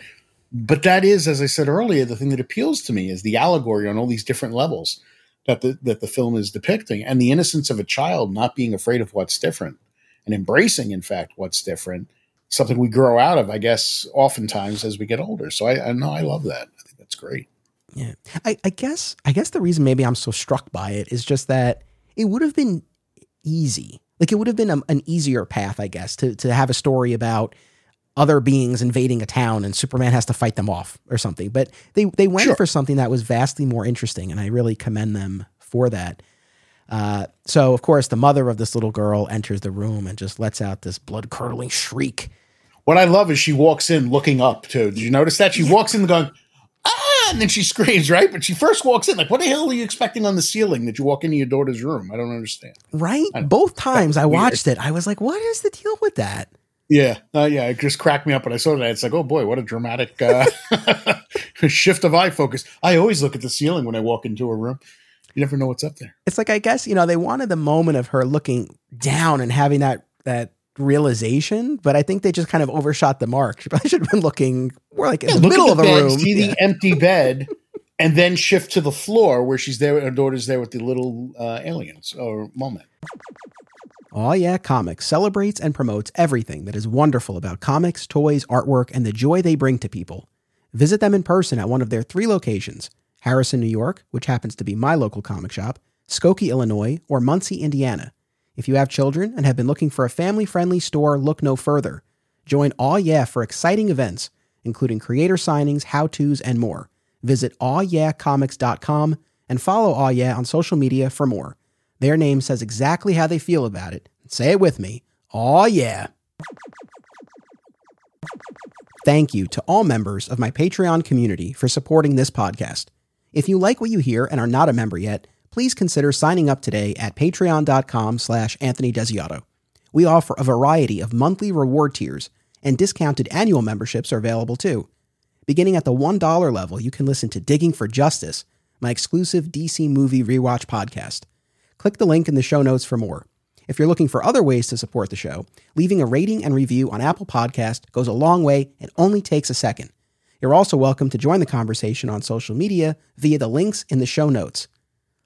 that is, as I said earlier, the thing that appeals to me is the allegory on all these different levels that the film is depicting, and the innocence of a child not being afraid of what's different and embracing, in fact, what's different, something we grow out of, I guess, oftentimes as we get older. So I know I love that. I think that's great. Yeah. I guess the reason maybe I'm so struck by it is just that it would have been easy Like, it would have been an easier path, I guess, to have a story about other beings invading a town and Superman has to fight them off or something. But they went for something that was vastly more interesting, and I really commend them for that. So, of course, the mother of this little girl enters the room and just lets out this blood-curdling shriek. What I love is she walks in looking up, too. Did you notice that? She walks in going, ah, and then she screams, right? But she first walks in, like, what the hell are you expecting on the ceiling that you walk into your daughter's room? I don't understand. Right? Both times I watched it, I was like, what is the deal with that? Yeah. It just cracked me up when I saw that. It's like, oh, boy, what a dramatic shift of eye focus. I always look at the ceiling when I walk into a room. You never know what's up there. It's like, I guess, they wanted the moment of her looking down and having that realization, but I think they just kind of overshot the mark. She probably should have been looking more like in the middle of the room. See the empty bed and then shift to the floor where she's there. Her daughter's there with the little aliens or moment. Oh yeah, Comics celebrates and promotes everything that is wonderful about comics, toys, artwork, and the joy they bring to people. Visit them in person at one of their 3 locations. Harrison, New York, which happens to be my local comic shop, Skokie, Illinois, or Muncie, Indiana. If you have children and have been looking for a family-friendly store, look no further. Join Aw Yeah for exciting events, including creator signings, how-tos, and more. Visit awyeahcomics.com and follow Aw Yeah on social media for more. Their name says exactly how they feel about it. Say it with me. Aw Yeah! Thank you to all members of my Patreon community for supporting this podcast. If you like what you hear and are not a member yet, please consider signing up today at patreon.com/AnthonyDesiato. We offer a variety of monthly reward tiers, and discounted annual memberships are available too. Beginning at the $1 level, you can listen to Digging for Justice, my exclusive DC movie rewatch podcast. Click the link in the show notes for more. If you're looking for other ways to support the show, leaving a rating and review on Apple Podcasts goes a long way and only takes a second. You're also welcome to join the conversation on social media via the links in the show notes.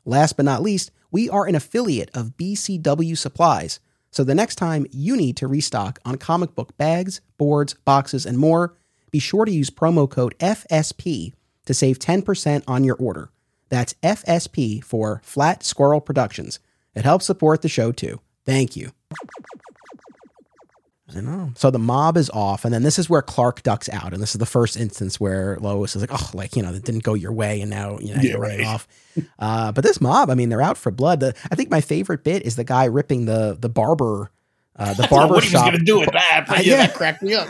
Last but not least, we are an affiliate of BCW Supplies, so the next time you need to restock on comic book bags, boards, boxes, and more, be sure to use promo code FSP to save 10% on your order. That's FSP for Flat Squirrel Productions. It helps support the show too. Thank you. I know. So the mob is off, and then this is where Clark ducks out, and this is the first instance where Lois is like, oh, it didn't go your way, and now you're running off. But this mob, they're out for blood. I think my favorite bit is the guy ripping the barber, the barber shop. What he was going to do with that, but that cracked me up.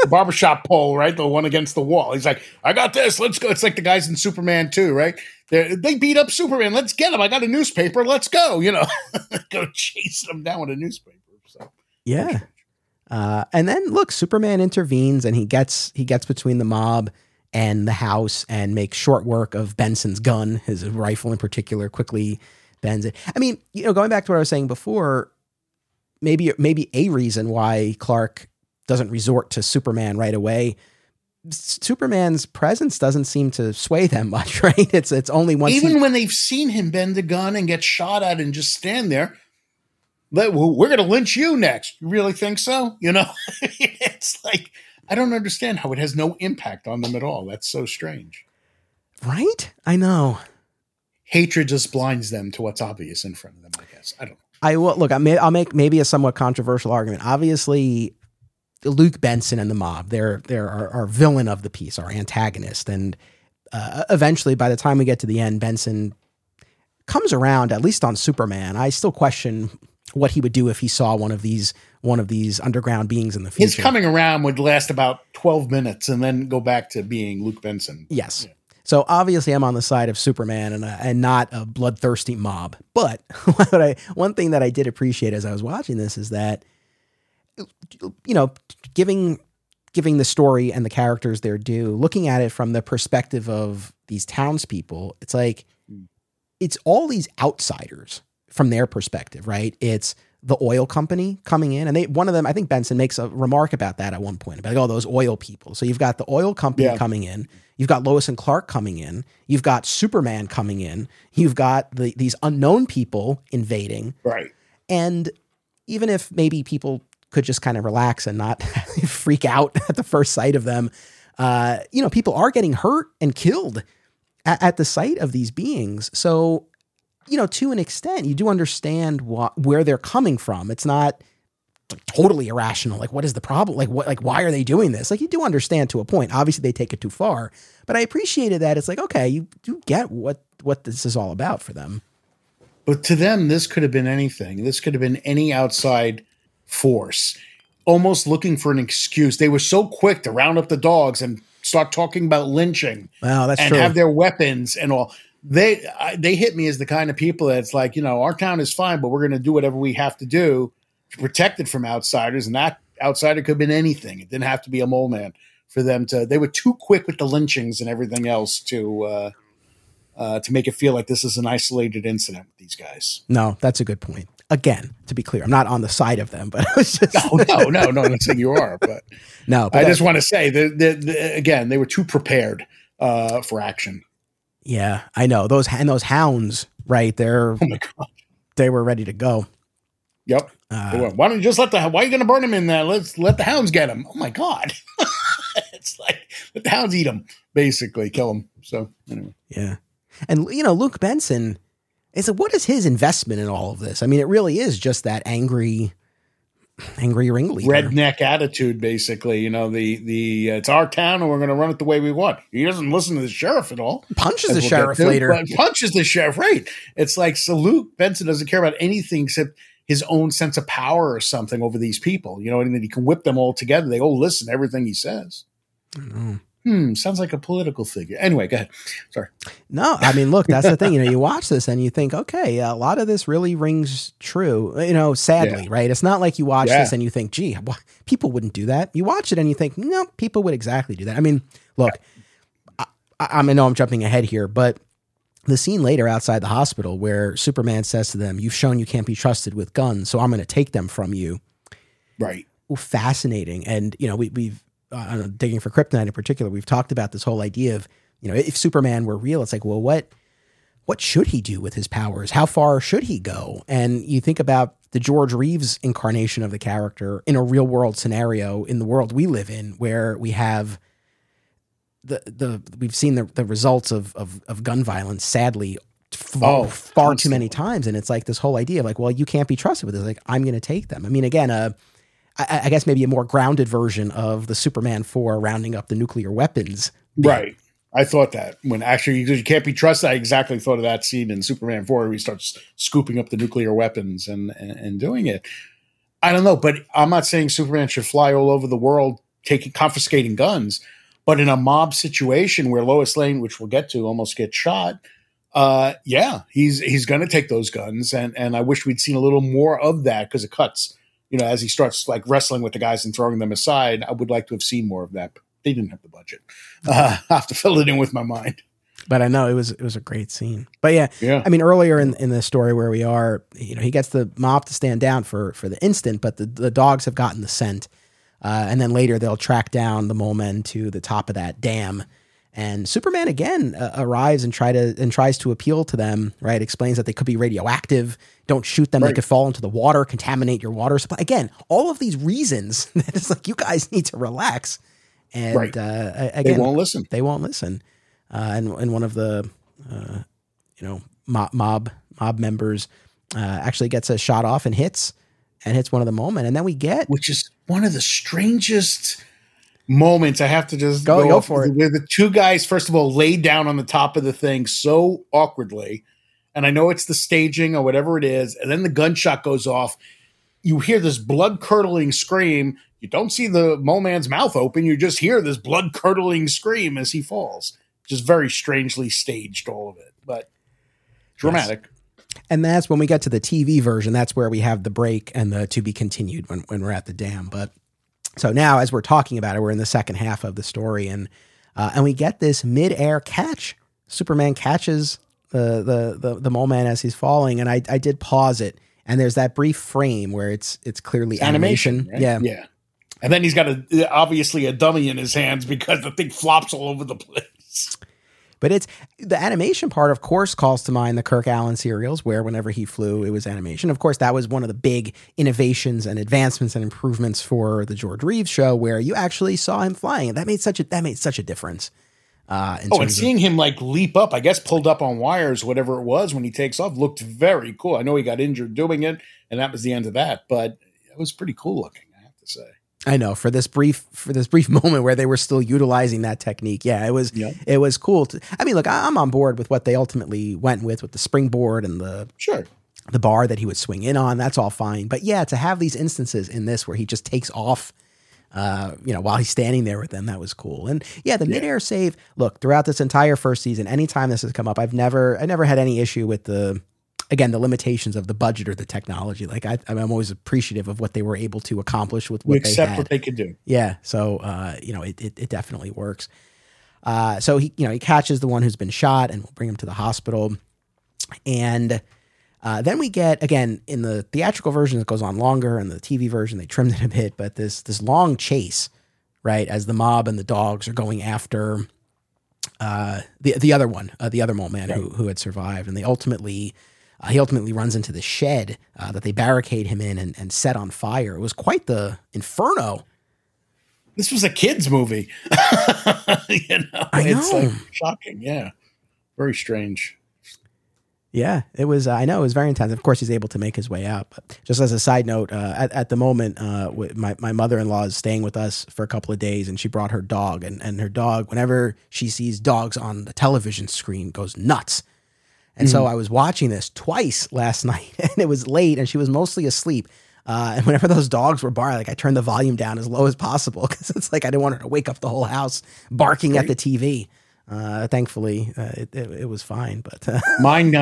The barbershop pole, right? The one against the wall. He's like, I got this. Let's go. It's like the guys in Superman 2, right? They beat up Superman. Let's get him. I got a newspaper. Let's go. Go chasing him down with a newspaper. So yeah. And then look, Superman intervenes and he gets between the mob and the house and makes short work of Benson's gun, his rifle in particular, quickly bends it. Going back to what I was saying before, maybe a reason why Clark doesn't resort to Superman right away. Superman's presence doesn't seem to sway them much, right? It's only once. Even when they've seen him bend the gun and get shot at and just stand there, we're going to lynch you next. You really think so? It's like, I don't understand how it has no impact on them at all. That's so strange. Right? I know. Hatred just blinds them to what's obvious in front of them, I guess. I don't know. I'll make maybe a somewhat controversial argument. Obviously, Luke Benson and the mob, they're our villain of the piece, our antagonist. And eventually, by the time we get to the end, Benson comes around, at least on Superman. I still question what he would do if he saw one of these underground beings in the future. His coming around would last about 12 minutes and then go back to being Luke Benson. Yes. Yeah. So obviously I'm on the side of Superman and not a bloodthirsty mob. But one thing that I did appreciate as I was watching this is that, giving the story and the characters their due, looking at it from the perspective of these townspeople, it's like, it's all these outsiders from their perspective, right? It's the oil company coming in, and I think Benson makes a remark about that at one point about those oil people. So you've got the oil company coming in, you've got Lois and Clark coming in, you've got Superman coming in, you've got these unknown people invading. Right. And even if maybe people could just kind of relax and not freak out at the first sight of them, people are getting hurt and killed at the sight of these beings. So you know, to an extent, you do understand where they're coming from. It's not like totally irrational. Like, what is the problem? Like, what? Like, why are they doing this? Like, you do understand to a point. Obviously, they take it too far. But I appreciated that. It's like, okay, you do get what this is all about for them. But to them, this could have been anything. This could have been any outside force, almost looking for an excuse. They were so quick to round up the dogs and start talking about lynching. Wow, that's true. And have their weapons and all. They hit me as the kind of people that's like, you know, our town is fine, but we're going to do whatever we have to do to protect it from outsiders. And that outsider could have been anything. It didn't have to be a mole man for them to. They were too quick with the lynchings and everything else to make it feel like this is an isolated incident with these guys. No, that's a good point. Again, to be clear, I'm not on the side of them, but I was just no, I'm not saying you are, but no, but I just want to say that again, they were too prepared for action. Yeah, I know those hounds, right? They're oh my god, they were ready to go. Yep. Why don't you just why are you going to burn them in there? Let's let the hounds get them. Oh my god, it's like let the hounds eat them, basically kill them. So anyway, yeah. And, you know, Luke Benson, it's like, what is his investment in all of this? I mean, it really is just that angry ringleader. Redneck attitude, basically. You know, the it's our town and we're going to run it the way we want. He doesn't listen to the sheriff at all. Punches the sheriff, right. It's like, so Luke Benson doesn't care about anything except his own sense of power or something over these people. You know, and then he can whip them all together. They all listen to everything he says. I don't know. Sounds like a political figure. Anyway, go ahead. Sorry. No, I mean, look, that's the thing. You know, you watch this and you think, okay, a lot of this really rings true, you know, sadly, right? It's not like you watch this and you think, gee, people wouldn't do that. You watch it and you think, no, people would exactly do that. I mean, look, I know I'm jumping ahead here, but the scene later outside the hospital where Superman says to them, you've shown you can't be trusted with guns, so I'm going to take them from you. Right. Well, fascinating. And, you know, we've I don't know, Digging for Kryptonite in particular, we've talked about this whole idea of, you know, if Superman were real, it's like, well, what should he do with his powers? How far should he go? And you think about the George Reeves incarnation of the character in a real world scenario in the world we live in, where we have we've seen the results of gun violence, sadly, far too many times. And it's like this whole idea of like, well, you can't be trusted with this. Like, I'm going to take them. I mean, again, I guess maybe a more grounded version of the Superman 4 rounding up the nuclear weapons. Right. I thought that when actually you can't be trusted. I exactly thought of that scene in Superman 4 where he starts scooping up the nuclear weapons and doing it. I don't know, but I'm not saying Superman should fly all over the world confiscating guns, but in a mob situation where Lois Lane, which we'll get to, almost gets shot, he's going to take those guns. And I wish we'd seen a little more of that because it cuts. You know, as he starts like wrestling with the guys and throwing them aside, I would like to have seen more of that. But they didn't have the budget. I have to fill it in with my mind. But I know it was a great scene. But yeah. I mean, earlier in the story where we are, you know, he gets the mob to stand down for the instant, but the dogs have gotten the scent, and then later they'll track down the mole men to the top of that dam. And Superman again arrives and tries to appeal to them, right? Explains that they could be radioactive. Don't shoot them; They could fall into the water, contaminate your water supply. Again, all of these reasons that it's like you guys need to relax. And again, they won't listen. And one of the mob members actually gets a shot off and hits one of the mole men, and then we get which is one of the strangest moments. I have to just go for it. The two guys, first of all, laid down on the top of the thing so awkwardly. And I know it's the staging or whatever it is. And then the gunshot goes off. You hear this blood-curdling scream. You don't see the mole man's mouth open. You just hear this blood-curdling scream as he falls. Just very strangely staged, all of it. But dramatic. Yes. And that's when we get to the TV version. That's where we have the break and the to be continued when we're at the dam. But so now, as we're talking about it, we're in the second half of the story, and we get this mid-air catch. Superman catches the mole man as he's falling, and I did pause it, and there's that brief frame where it's clearly it's animation. Right? Yeah. And then he's got obviously a dummy in his hands because the thing flops all over the place. But it's the animation part, of course, calls to mind the Kirk Alyn serials where whenever he flew, it was animation. Of course, that was one of the big innovations and advancements and improvements for the George Reeves show where you actually saw him flying. That made such a difference. And seeing him like leap up, I guess pulled up on wires, whatever it was, when he takes off, looked very cool. I know he got injured doing it, and that was the end of that, but it was pretty cool looking, I have to say. I know, for this brief moment where they were still utilizing that technique. Yeah, it was cool. I'm on board with what they ultimately went with the springboard and the bar that he would swing in on. That's all fine. But yeah, to have these instances in this where he just takes off, while he's standing there with them, that was cool. And yeah, the midair save, look, throughout this entire first season, anytime this has come up, I never had any issue with the limitations of the budget or the technology. Like I'm always appreciative of what they were able to accomplish with what they had. What they could do. Yeah. So, it definitely works. So he catches the one who's been shot and will bring him to the hospital. And then we get, again, in the theatrical version, it goes on longer, and the TV version, they trimmed it a bit, but this long chase, right, as the mob and the dogs are going after the other one, the other mole man, right, who had survived. And they ultimately runs into the shed that they barricade him in and set on fire. It was quite the inferno. This was a kid's movie. It's like shocking. Yeah. Very strange. Yeah, it was, I know it was very intense. Of course, he's able to make his way out. But just as a side note, at the moment, my mother-in-law is staying with us for a couple of days, and she brought her dog, and her dog, whenever she sees dogs on the television screen, goes nuts. And so I was watching this twice last night, and it was late, and she was mostly asleep. And whenever those dogs were barking, like I turned the volume down as low as possible, because it's like I didn't want her to wake up the whole house barking at the TV. Thankfully, it was fine. But mine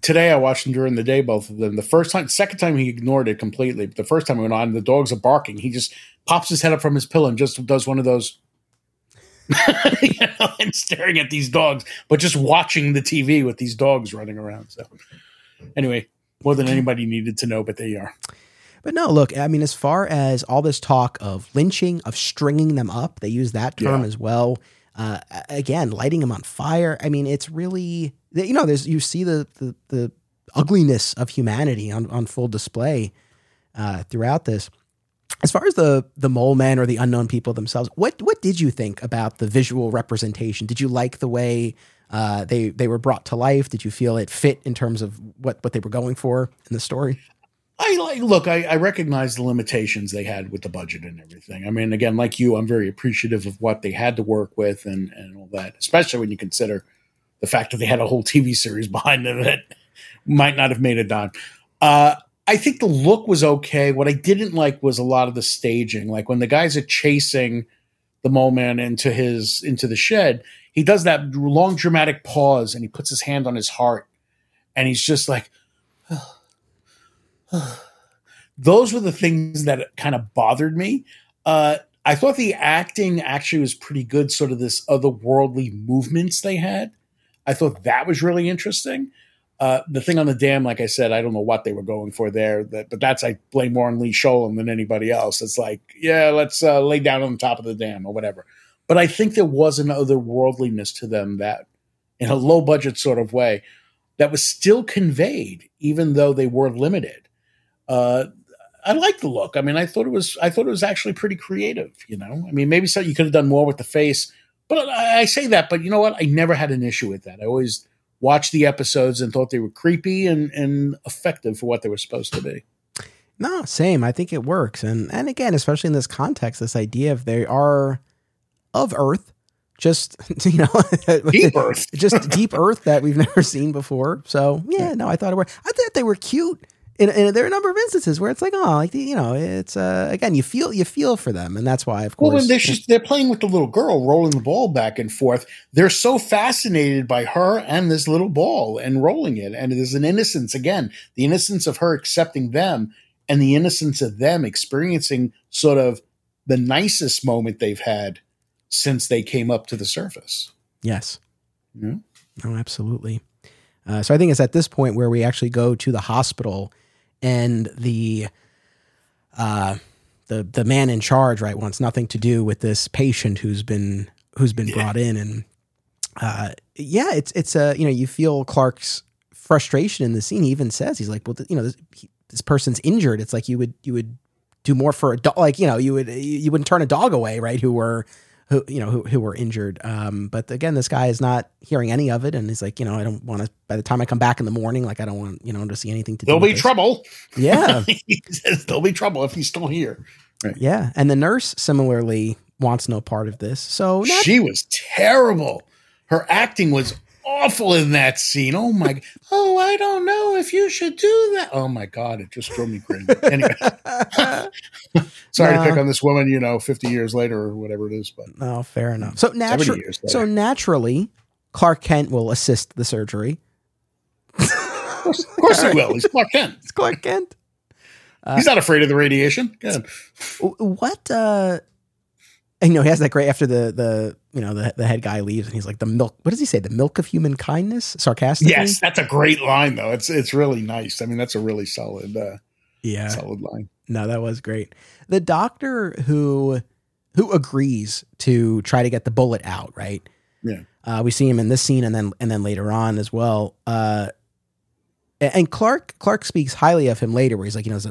today, I watched them during the day, both of them. The first time, second time he ignored it completely. But the first time we went on, the dogs are barking. He just pops his head up from his pillow and just does one of those. And staring at these dogs, but just watching the TV with these dogs running around. So anyway, more than anybody needed to know, but they are. But no, look, I mean, as far as all this talk of lynching, of stringing them up, they use that term as well. Again, lighting them on fire. I mean, it's really, there's, you see the ugliness of humanity on full display throughout this. As far as the mole men or the unknown people themselves, what did you think about the visual representation? Did you like the way they were brought to life? Did you feel it fit in terms of what they were going for in the story? I recognize the limitations they had with the budget and everything. I mean, again, like you, I'm very appreciative of what they had to work with and all that, especially when you consider the fact that they had a whole TV series behind them that might not have made a dime. I think the look was okay. What I didn't like was a lot of the staging. Like when the guys are chasing the mole man into the shed, he does that long dramatic pause and he puts his hand on his heart and he's just like, oh, oh. Those were the things that kind of bothered me. I thought the acting actually was pretty good. Sort of this otherworldly movements they had. I thought that was really interesting. The thing on the dam, like I said, I don't know what they were going for there, but that's, I blame more on Lee Sholem than anybody else. It's like, yeah, let's lay down on the top of the dam or whatever. But I think there was an otherworldliness to them that, in a low budget sort of way, that was still conveyed, even though they were limited. I like the look. I mean, I thought it was actually pretty creative. I mean, maybe so you could have done more with the face, but I say that, but you know what? I never had an issue with that. I always watched the episodes and thought they were creepy and effective for what they were supposed to be. No, same. I think it works. And again, especially in this context, this idea of they are of Earth, just, deep Earth. Just deep Earth that we've never seen before. So yeah, no, I thought it worked. I thought they were cute. And there are a number of instances where it's like, oh, like, it's, again, you feel for them. And that's why, of course, well, they're playing with the little girl, rolling the ball back and forth. They're so fascinated by her and this little ball and rolling it. And there's an innocence, again, the innocence of her accepting them and the innocence of them experiencing sort of the nicest moment they've had since they came up to the surface. Yes. Yeah. Oh, absolutely. So I think it's at this point where we actually go to the hospital. And the man in charge, right, wants nothing to do with this patient who's been brought in, and it's you feel Clark's frustration in the scene. He even says, he's like, well, this person's injured. It's like you would do more for a dog, like you wouldn't turn a dog away, right? Who were who were injured. But again, this guy is not hearing any of it. And he's like, I don't want to, by the time I come back in the morning, like, I don't want, to see anything to do. There'll be trouble. Yeah. He says there'll be trouble if he's still here. Right. Yeah. And the nurse similarly wants no part of this. So she was terrible. Her acting was awful in that scene. Oh my, I don't know if you should do that. Oh my God. It just drove me crazy. Anyway, sorry to pick on this woman, 50 years later or whatever it is, but fair enough. So naturally Clark Kent will assist the surgery. Of course he will. He's Clark Kent. It's Clark Kent. He's not afraid of the radiation. Good. What, he has that great after the head guy leaves and he's like, what does he say? The milk of human kindness, sarcastically. Yes. That's a great line though. It's really nice. I mean, that's a really solid, solid line. No, that was great. The doctor who agrees to try to get the bullet out. Right. Yeah. We see him in this scene and then later on as well. And Clark speaks highly of him later where he's like, that's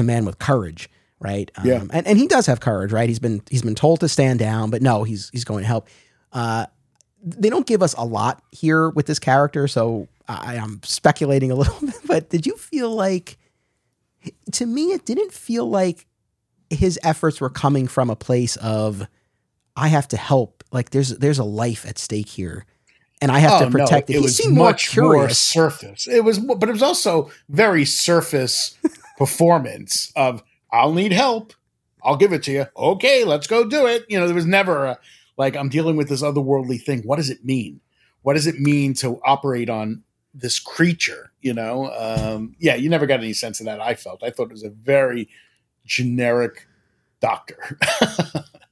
a man with courage. Right. Yeah. And he does have courage, right? He's been told to stand down, but no, he's going to help. They don't give us a lot here with this character. So I'm speculating a little bit, but did you feel like, to me, it didn't feel like his efforts were coming from a place of, I have to help. Like there's a life at stake here. And I have to protect it. He was seemed much more surface. But it was also very surface performance of, I'll need help. I'll give it to you. Okay, let's go do it. There was never I'm dealing with this otherworldly thing. What does it mean? What does it mean to operate on this creature? You never got any sense of that. I thought it was a very generic doctor,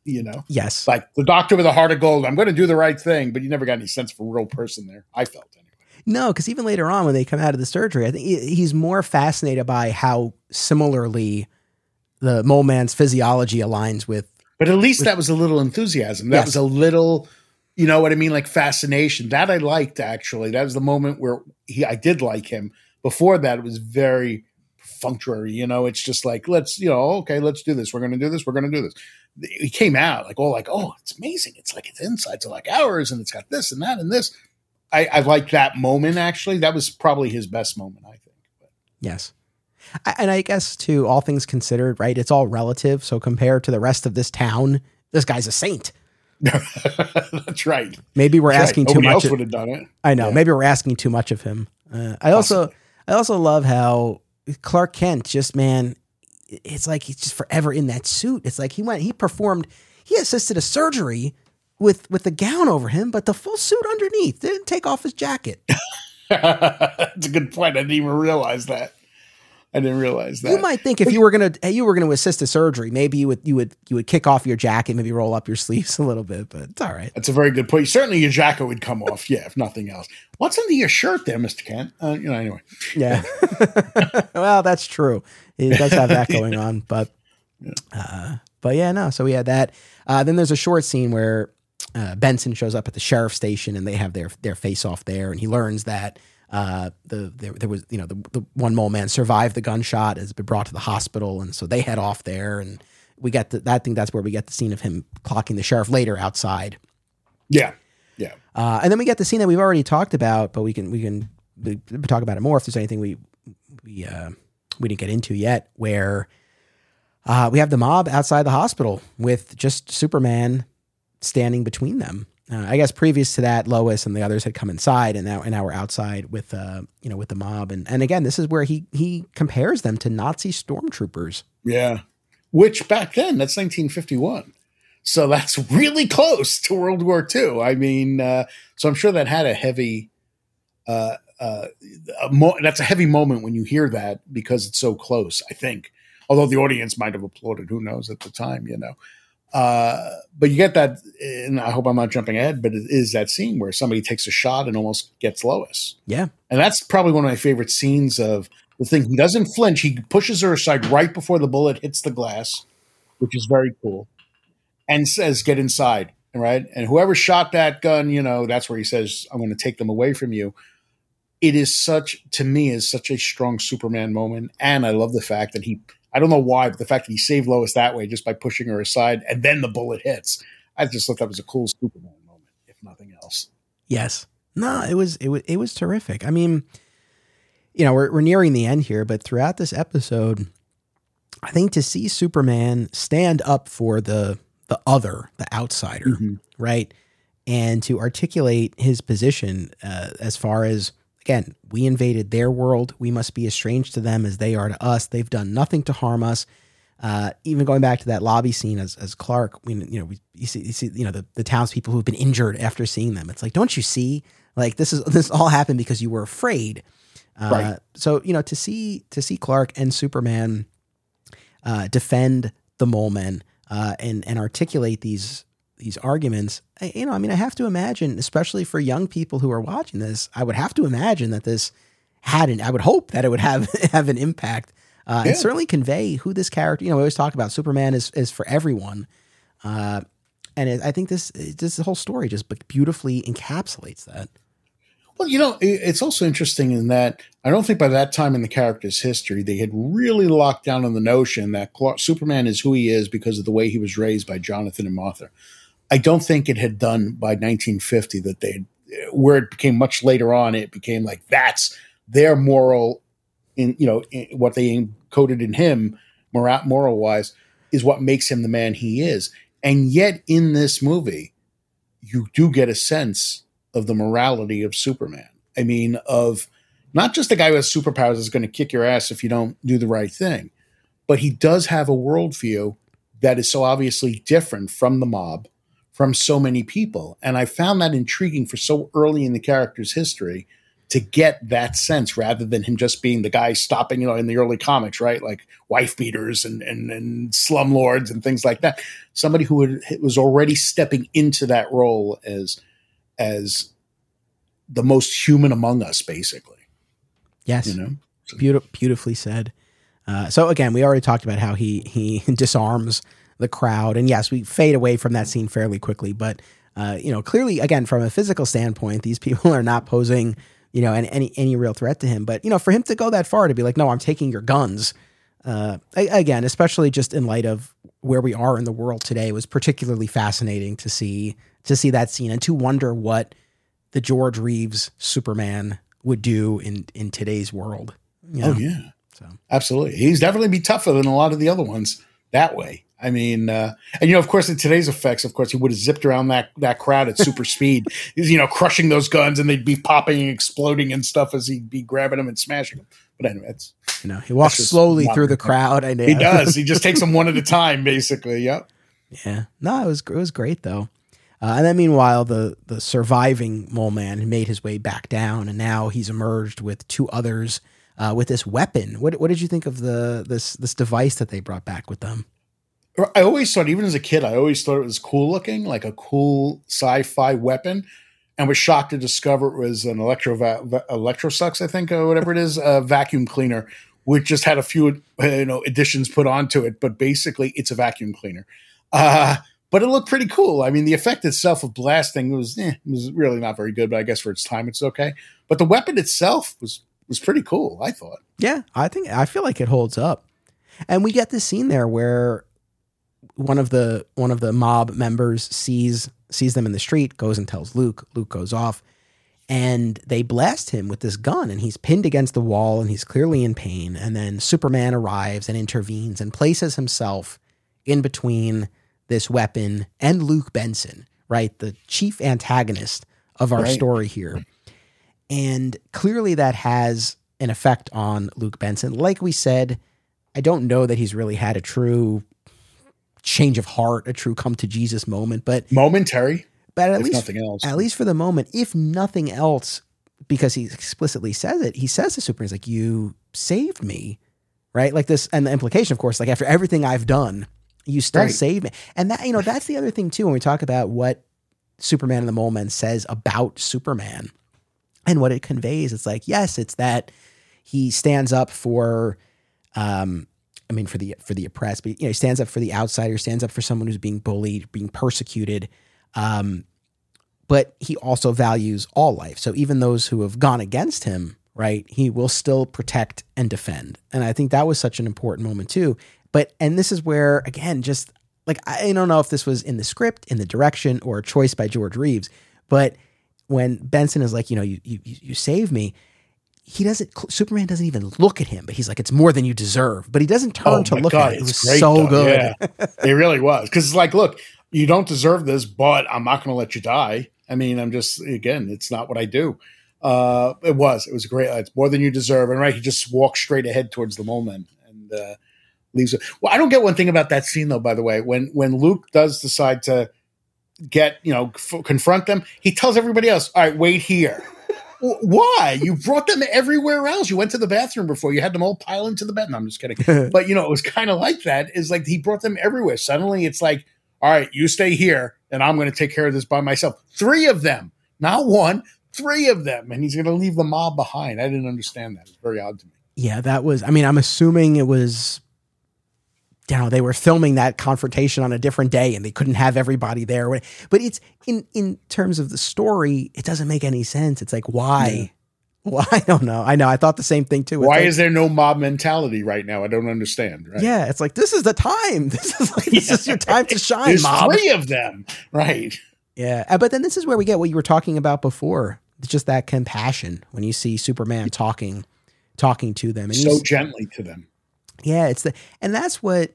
Yes. Like the doctor with a heart of gold. I'm going to do the right thing, but you never got any sense of a real person there. I felt anyway. No, because even later on when they come out of the surgery, I think he's more fascinated by how similarly the mole man's physiology aligns with. But at least that was a little enthusiasm. That was a little, like fascination. That I liked, actually. That was the moment where I did like him. Before that, it was very perfunctory. It's just like, let's, okay, let's do this. We're going to do this. We're going to do this. He came out it's amazing. It's like its insides are like ours and it's got this and that and this. I liked that moment, actually. That was probably his best moment, I think. But. Yes. And I guess, too, all things considered, right, it's all relative. So compared to the rest of this town, this guy's a saint. That's right. Maybe we're asking too much. Nobody else would have done it. I know. Yeah. Maybe we're asking too much of him. I also love how Clark Kent just, man, it's like he's just forever in that suit. It's like he assisted a surgery with the gown over him, but the full suit underneath. Didn't take off his jacket. That's a good point. I didn't even realize that. You might think if you were going to assist a surgery, maybe you would kick off your jacket, maybe roll up your sleeves a little bit, but it's all right. That's a very good point. Certainly your jacket would come off. Yeah. If nothing else, what's under your shirt there, Mr. Kent? Anyway. Yeah. Well, that's true. It does have that going on, but so we had that. Then there's a short scene where Benson shows up at the sheriff's station and they have their face off there. And he learns that, the one mole man survived the gunshot, has been brought to the hospital, and so they head off there, and we get I think that's where we get the scene of him clocking the sheriff later outside. Yeah, yeah. And then we get the scene that we've already talked about, but we can talk about it more if there's anything we didn't get into yet, where we have the mob outside the hospital with just Superman standing between them. I guess previous to that, Lois and the others had come inside, and now we're outside with with the mob. And again, this is where he compares them to Nazi stormtroopers. Yeah, which back then that's 1951, so that's really close to World War II. I mean, so I'm sure that had a heavy that's a heavy moment when you hear that because it's so close. I think, although the audience might have applauded, who knows at the time, But you get that, and I hope I'm not jumping ahead, but it is that scene where somebody takes a shot and almost gets Lois. Yeah. And that's probably one of my favorite scenes of the thing. He doesn't flinch. He pushes her aside right before the bullet hits the glass, which is very cool, and says, get inside, right? And whoever shot that gun, that's where he says, I'm going to take them away from you. It is such a strong Superman moment, and I love the fact that I don't know why, but the fact that he saved Lois that way just by pushing her aside and then the bullet hits. I just thought that was a cool Superman moment, if nothing else. Yes. No, it was terrific. I mean, you know, we're nearing the end here, but throughout this episode, I think to see Superman stand up for the other, the outsider, mm-hmm. right? And to articulate his position as far as, again, we invaded their world. We must be as strange to them as they are to us. They've done nothing to harm us. Even going back to that lobby scene as Clark, you see the townspeople who've been injured after seeing them. It's like, don't you see? Like this all happened because you were afraid. Right. So, you know, to see Clark and Superman defend the Mole Men and articulate these arguments, I have to imagine, especially for young people who are watching this, I would have to imagine that I would hope that it would have an impact and certainly convey who this character, you know, we always talk about Superman is for everyone. I think this whole story just beautifully encapsulates that. Well, you know, it's also interesting in that I don't think by that time in the character's history, they had really locked down on the notion that Superman is who he is because of the way he was raised by Jonathan and Martha. I don't think it had done by 1950 that where it became much later on, it became like that's their moral, in what they encoded in him, moral wise, is what makes him the man he is. And yet in this movie, you do get a sense of the morality of Superman. I mean, of not just the guy who has superpowers is going to kick your ass if you don't do the right thing, but he does have a worldview that is so obviously different from the mob, from so many people. And I found that intriguing for so early in the character's history to get that sense rather than him just being the guy stopping, you know, in the early comics, right? Like wife beaters and slumlords and things like that. Somebody who was already stepping into that role as the most human among us, basically. Yes. You know? So. Beautifully said. So again, we already talked about how he disarms the crowd, and yes, we fade away from that scene fairly quickly, but clearly, again, from a physical standpoint, these people are not posing, you know, any real threat to him. But, you know, for him to go that far to be like, no, I'm taking your guns, again, especially just in light of where we are in the world today, was particularly fascinating to see that scene and to wonder what the George Reeves Superman would do in today's world. You know? Oh yeah, so absolutely, he's definitely be tougher than a lot of the other ones that way. I mean, and, you know, of course, in today's effects, of course, he would have zipped around that crowd at super speed, you know, crushing those guns, and they'd be popping and exploding and stuff as he'd be grabbing them and smashing them. But anyway, that's, you know, he walks slowly through the crowd. I know. He does. He just takes them one at a time, basically. Yep. Yeah. No, it was great though. And then meanwhile, the surviving Mole Man made his way back down, and now he's emerged with two others with this weapon. What did you think of this device that they brought back with them? I always thought, even as a kid, it was cool looking, like a cool sci-fi weapon, and was shocked to discover it was an electrosucks, I think, or whatever it is, a vacuum cleaner, which just had a few, you know, additions put onto it. But basically, it's a vacuum cleaner. But it looked pretty cool. I mean, the effect itself of blasting was really not very good, but I guess for its time, it's okay. But the weapon itself was pretty cool, I thought. Yeah, I feel like it holds up. And we get this scene there where one of the mob members sees them in the street, goes and tells Luke. Luke goes off, and they blast him with this gun, and he's pinned against the wall, and he's clearly in pain. And then Superman arrives and intervenes and places himself in between this weapon and Luke Benson, right? The chief antagonist of our story here. And clearly that has an effect on Luke Benson. Like we said, I don't know that he's really had a true change of heart, a true come to Jesus moment, but momentary, but at least nothing else, at least for the moment, if nothing else, because he explicitly says it, he says to Superman, he's like, you saved me, right? Like this. And the implication, of course, like after everything I've done, you still save me. And that, you know, that's the other thing too, when we talk about what Superman and the Mole Men says about Superman and what it conveys, it's like, yes, it's that he stands up for, for the oppressed, but, you know, he stands up for the outsider, stands up for someone who's being bullied, being persecuted. But he also values all life. So even those who have gone against him, right, he will still protect and defend. And I think that was such an important moment too. But, and this is where, again, just like, I don't know if this was in the script, in the direction, or a choice by George Reeves, but when Benson is like, you know, you save me, Superman doesn't even look at him, but he's like, it's more than you deserve, but he doesn't turn to look at it. It was so good. Yeah. It really was. Cause it's like, look, you don't deserve this, but I'm not going to let you die. I mean, I'm just, again, it's not what I do. It was great. It's more than you deserve. And right. He just walks straight ahead towards the Mole Men and, leaves it. Well, I don't get one thing about that scene though, by the way, when Luke does decide to get, you know, confront them, he tells everybody else, all right, wait here. Why? You brought them everywhere else. You went to the bathroom before. You had them all pile into the bed. No, I'm just kidding. But, you know, it was kind of like that. It's like he brought them everywhere. Suddenly it's like, all right, you stay here, and I'm going to take care of this by myself. Three of them. Not one. Three of them. And he's going to leave the mob behind. I didn't understand that. It was very odd to me. Yeah, that was – I mean, I'm assuming it was – you know, they were filming that confrontation on a different day and they couldn't have everybody there. But it's in terms of the story, it doesn't make any sense. It's like, why? Yeah. Well, I don't know. I know. I thought the same thing too. Why is there no mob mentality right now? I don't understand. Right? Yeah. It's like, this is the time. This is your time to shine. There's mob. Three of them. Right. Yeah. But then this is where we get what you were talking about before. It's just that compassion when you see Superman talking to them. And so gently to them. Yeah, and that's what,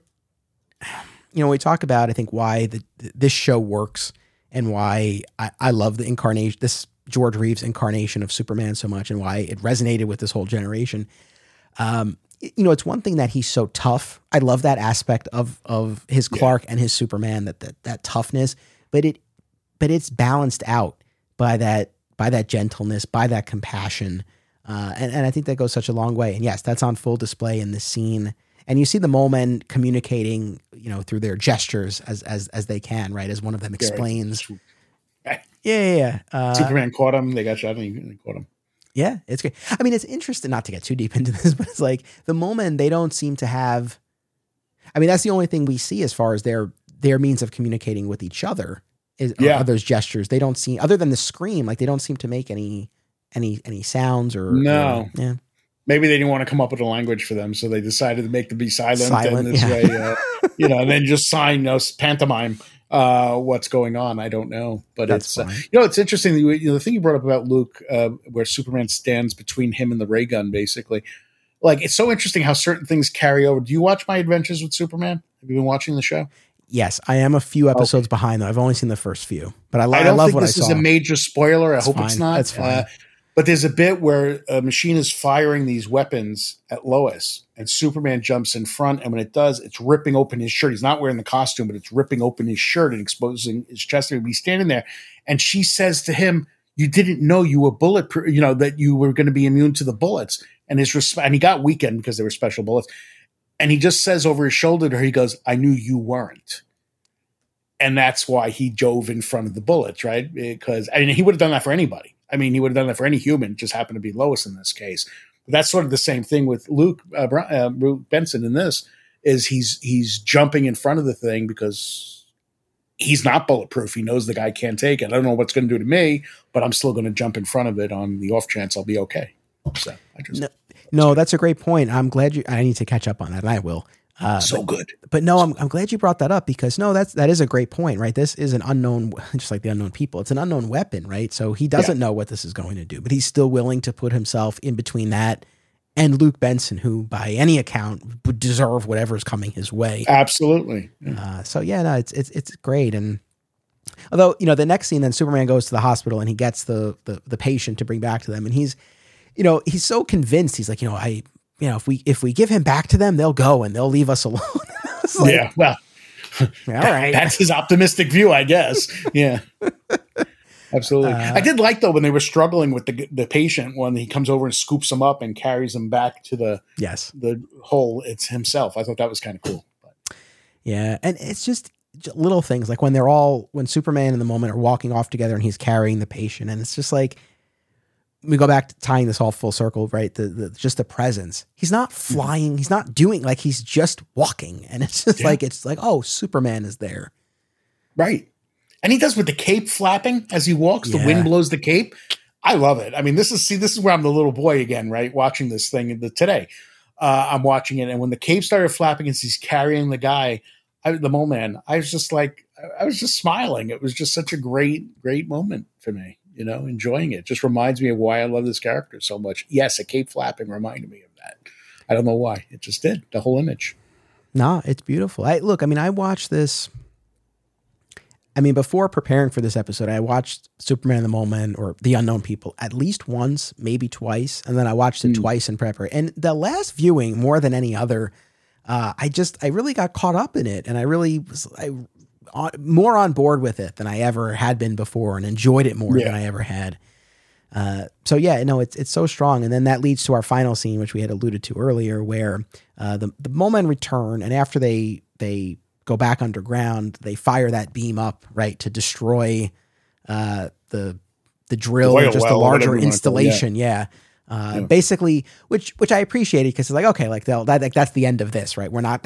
you know, we talk about, I think, why this show works and why I love the incarnation, this George Reeves incarnation of Superman so much, and why it resonated with this whole generation. You know, it's one thing that he's so tough. I love that aspect of his Clark and his Superman, that toughness, but it's balanced out by that gentleness, by that compassion. And I think that goes such a long way. And yes, that's on full display in this scene. And you see the Mole Men communicating, you know, through their gestures as they can, right? As one of them explains. Yeah, yeah, yeah. Superman caught him. They got shot and they caught him. Yeah, it's great. I mean, it's interesting, not to get too deep into this, but it's like the Mole Men, they don't seem to have, I mean, that's the only thing we see as far as their means of communicating with each other is others' gestures. They don't seem, other than the scream, like they don't seem to make any sounds or no. Yeah. Maybe they didn't want to come up with a language for them, so they decided to make them be silent and this way, you know, and then just sign us pantomime what's going on. I don't know, but that's it's you know, it's interesting that the thing you brought up about Luke, where Superman stands between him and the ray gun, basically. Like, it's so interesting how certain things carry over. Do you watch My Adventures with Superman? Have you been watching the show? Yes, I am a few episodes behind though. I've only seen the first few, but I love what I saw. I don't think this is a major spoiler. I hope it's not. That's fine. But there's a bit where a machine is firing these weapons at Lois, and Superman jumps in front, and when it does, it's ripping open his shirt. He's not wearing the costume, but it's ripping open his shirt and exposing his chest. And he's standing there, and she says to him, "You didn't know you were bulletproof, you know, that you were going to be immune to the bullets." And and he got weakened because they were special bullets. And he just says over his shoulder to her, he goes, "I knew you weren't." And that's why he dove in front of the bullets, right? Because I mean, he would have done that for anybody. I mean, he would have done that for any human. It just happened to be Lois in this case. But that's sort of the same thing with Luke Benson in this, is he's jumping in front of the thing because he's not bulletproof. He knows the guy can't take it. I don't know what's going to do to me, but I'm still going to jump in front of it on the off chance I'll be okay. So I just no, that's a great point. I'm glad I need to catch up on that, and I will. Good. But no, I'm glad you brought that up, because no, that is a great point, right? This is an unknown, just like The Unknown People. It's an unknown weapon, right? So he doesn't know what this is going to do, but he's still willing to put himself in between that and Luke Benson, who by any account would deserve whatever's coming his way. Absolutely. Yeah. It's great. And although, you know, the next scene, then Superman goes to the hospital and he gets the patient to bring back to them. And he's, you know, he's so convinced. He's like, you know, you know, if we give him back to them, they'll go and they'll leave us alone. Like, yeah, well, all right. That's his optimistic view, I guess. Yeah, absolutely. I did like, though, when they were struggling with the patient, when he comes over and scoops him up and carries him back to the hole. It's himself. I thought that was kind of cool. But. Yeah, and it's just little things like when Superman and the Mole Men are walking off together and he's carrying the patient, and it's just like. We go back to tying this all full circle, right? Just the presence. He's not flying. He's not doing, like, he's just walking. And it's just like, oh, Superman is there. Right. And he does with the cape flapping as he walks. Yeah. The wind blows the cape. I love it. I mean, this is where I'm the little boy again, right? Watching this thing today. I'm watching it. And when the cape started flapping as he's carrying the guy, the Mole Man, I was just like, I was just smiling. It was just such a great, great moment for me, you know, enjoying it. Just reminds me of why I love this character so much. Yes, a cape flapping reminded me of that. I don't know why. It just did, the whole image. No, it's beautiful. I watched this. I mean, before preparing for this episode, I watched Superman and the Mole Men or The Unknown People at least once, maybe twice. And then I watched it twice in preparation. And the last viewing, more than any other, I really got caught up in it. And I really was more on board with it than I ever had been before and enjoyed it more than I ever had. It's so strong. And then that leads to our final scene, which we had alluded to earlier, where the Mole Men return. And after they go back underground, they fire that beam up, right, to destroy the drill, the larger installation. Basically, which I appreciated because it's like, okay, like that's the end of this, right? We're not,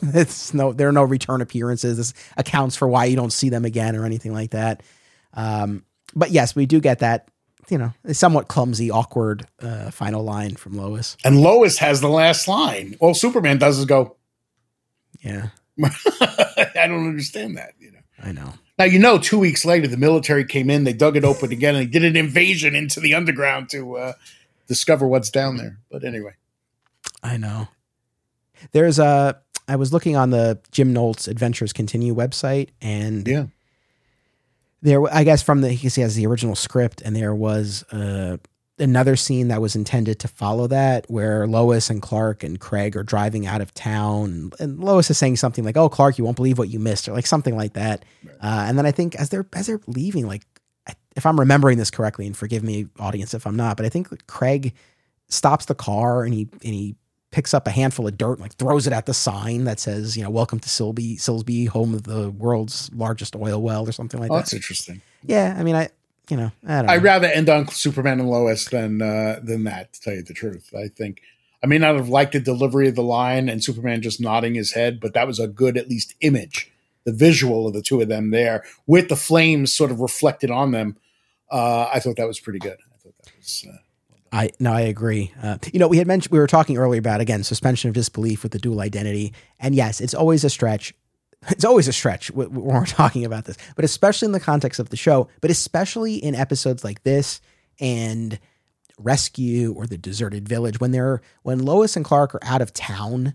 there are no return appearances. This accounts for why you don't see them again or anything like that. But yes, we do get that, you know, somewhat clumsy, awkward final line from Lois. And Lois has the last line. All Superman does is go, yeah. I don't understand that, you know. I know. Now, you know, 2 weeks later, the military came in, they dug it open again, and they did an invasion into the underground to discover what's down there. But anyway. I know. There's I was looking on the Jim Nolte's Adventures Continue website, and yeah. There, I guess he has the original script, and there was another scene that was intended to follow that, where Lois and Clark and Craig are driving out of town, and Lois is saying something like, "Oh, Clark, you won't believe what you missed," or like something like that. Right. And then I think as they're leaving, like if I'm remembering this correctly, and forgive me, audience, if I'm not, but I think Craig stops the car and he picks up a handful of dirt and like throws it at the sign that says, you know, "Welcome to Silsby, home of the world's largest oil well," or something like that. That's interesting. Yeah. I mean, I'd rather end on Superman and Lois than that, to tell you the truth. I think I may not have liked the delivery of the line and Superman just nodding his head, but that was a good, at least, image. The visual of the two of them there with the flames sort of reflected on them. I thought that was pretty good. I thought that was. I agree. We had mentioned, we were talking earlier about, again, suspension of disbelief with the dual identity. And yes, it's always a stretch. It's always a stretch when we're talking about this, but especially in the context of the show, but especially in episodes like this and Rescue or The Deserted Village, when Lois and Clark are out of town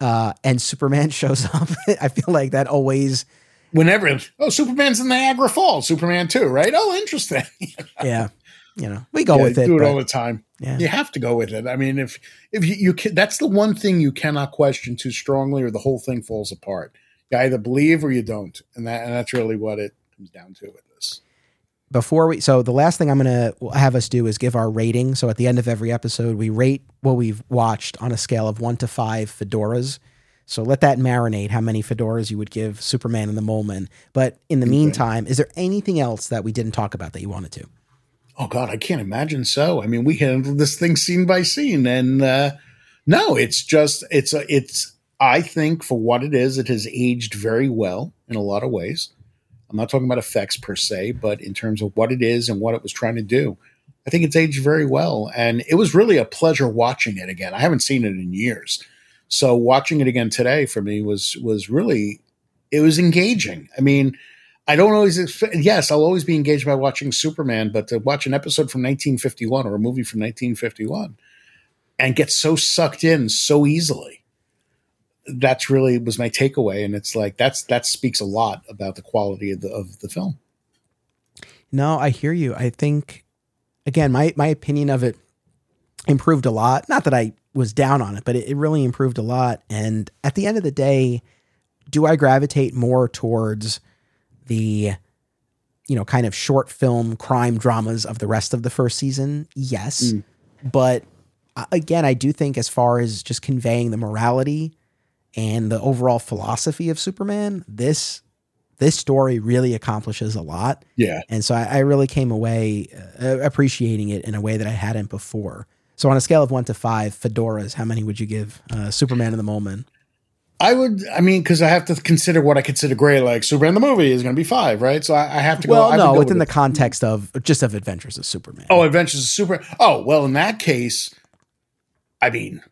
and Superman shows up, I feel like that always... Whenever, Superman's in Niagara Falls, Superman 2, right? Oh, interesting. Yeah. You know, we go with it. Do it all the time. Yeah. You have to go with it. I mean, if you can, that's the one thing you cannot question too strongly, or the whole thing falls apart. You either believe or you don't, and that's really what it comes down to with this. So the last thing I'm going to have us do is give our rating. So at the end of every episode, we rate what we've watched on a scale of 1 to 5 fedoras. So let that marinate, how many fedoras you would give Superman and the Mole Men. But in the meantime, is there anything else that we didn't talk about that you wanted to? Oh, God, I can't imagine so. I mean, we handled this thing scene by scene. And no, it's just, I think for what it is, it has aged very well in a lot of ways. I'm not talking about effects per se, but in terms of what it is and what it was trying to do, I think it's aged very well. And it was really a pleasure watching it again. I haven't seen it in years. So watching it again today for me was really, it was engaging. I mean, I don't always, yes, I'll always be engaged by watching Superman, but to watch an episode from 1951 or a movie from 1951 and get so sucked in so easily, that's really was my takeaway. And it's like, that speaks a lot about the quality of the film. No, I hear you. I think, again, my opinion of it improved a lot. Not that I was down on it, but it really improved a lot. And at the end of the day, do I gravitate more towards the, you know, kind of short film crime dramas of the rest of the first season? Yes. But again, I do think as far as just conveying the morality and the overall philosophy of Superman, this story really accomplishes a lot. Yeah. And so I really came away appreciating it in a way that I hadn't before. So on a scale of 1 to 5 fedoras, how many would you give Superman and the Mole Men? I would, because I have to consider what I consider great, like Superman the movie is going to be 5, right? So I have to go. Well, no, within the context of just of Adventures of Superman. Oh, Adventures of Superman. Oh, well, in that case, I mean,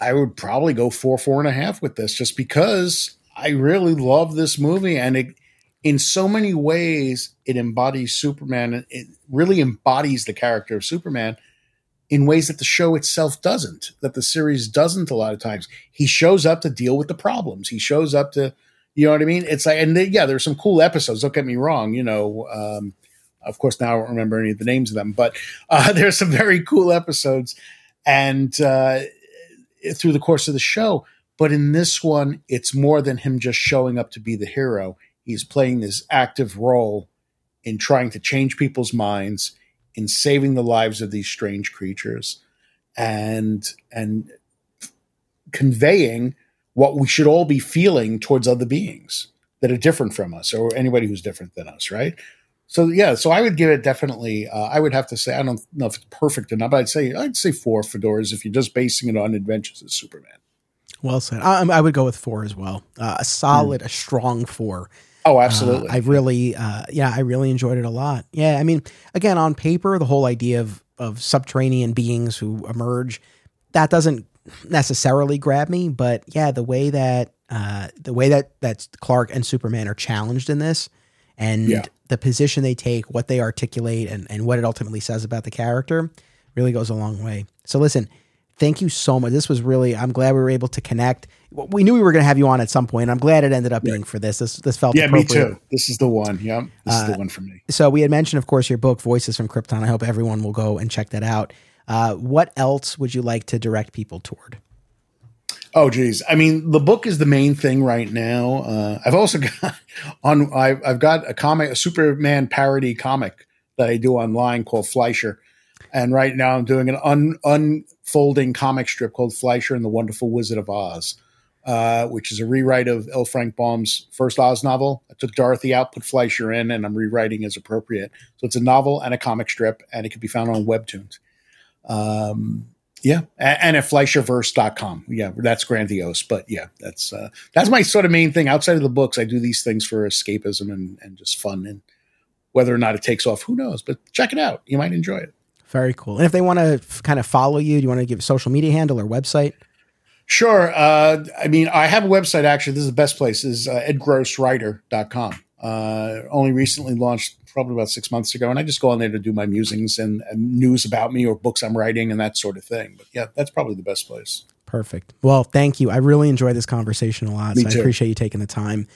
I would probably go 4, 4.5 with this, just because I really love this movie, and it, in so many ways, it embodies Superman. It really embodies the character of Superman in ways that the show itself doesn't, that the series doesn't a lot of times. He shows up to deal with the problems. He shows up to, you know what I mean? It's like, and yeah, there's some cool episodes. Don't get me wrong. You know, of course, now I don't remember any of the names of them, but there's some very cool episodes and through the course of the show. But in this one, it's more than him just showing up to be the hero. He's playing this active role in trying to change people's minds, in saving the lives of these strange creatures, and conveying what we should all be feeling towards other beings that are different from us, or anybody who's different than us, right? So, yeah, so I would give it definitely, I would have to say, I don't know if it's perfect or not, but I'd say 4 fedoras if you're just basing it on Adventures of Superman. Well said. I would go with 4 as well. A solid, a strong 4. Oh, absolutely. I really enjoyed it a lot. Yeah, I mean, again, on paper, the whole idea of subterranean beings who emerge, that doesn't necessarily grab me. But yeah, the way that Clark and Superman are challenged in this, and the position they take, what they articulate, and what it ultimately says about the character really goes a long way. So listen, thank you so much. This was really, I'm glad we were able to connect. We knew we were going to have you on at some point. I'm glad it ended up being for this. This felt appropriate. Yeah, me too. This is the one. Yeah, this is the one for me. So we had mentioned, of course, your book, Voices from Krypton. I hope everyone will go and check that out. What else would you like to direct people toward? Oh, geez. I mean, the book is the main thing right now. I've also got a comic, a Superman parody comic that I do online called Fleischer. And right now I'm doing an unfolding comic strip called Fleischer and the Wonderful Wizard of Oz, which is a rewrite of L. Frank Baum's first Oz novel. I took Dorothy out, put Fleischer in, and I'm rewriting as appropriate. So it's a novel and a comic strip, and it can be found on Webtoons. Yeah. And at FleischerVerse.com. Yeah, that's grandiose. But yeah, that's my sort of main thing. Outside of the books, I do these things for escapism and just fun. And whether or not it takes off, who knows? But check it out. You might enjoy it. Very cool. And if they want to kind of follow you, do you want to give a social media handle or website? Sure. I mean, I have a website, actually. This is the best place, is edgrosswriter.com. Only recently launched, probably about 6 months ago. And I just go on there to do my musings and news about me or books I'm writing and that sort of thing. But yeah, that's probably the best place. Perfect. Well, thank you. I really enjoyed this conversation a lot. Me so too. I appreciate you taking the time.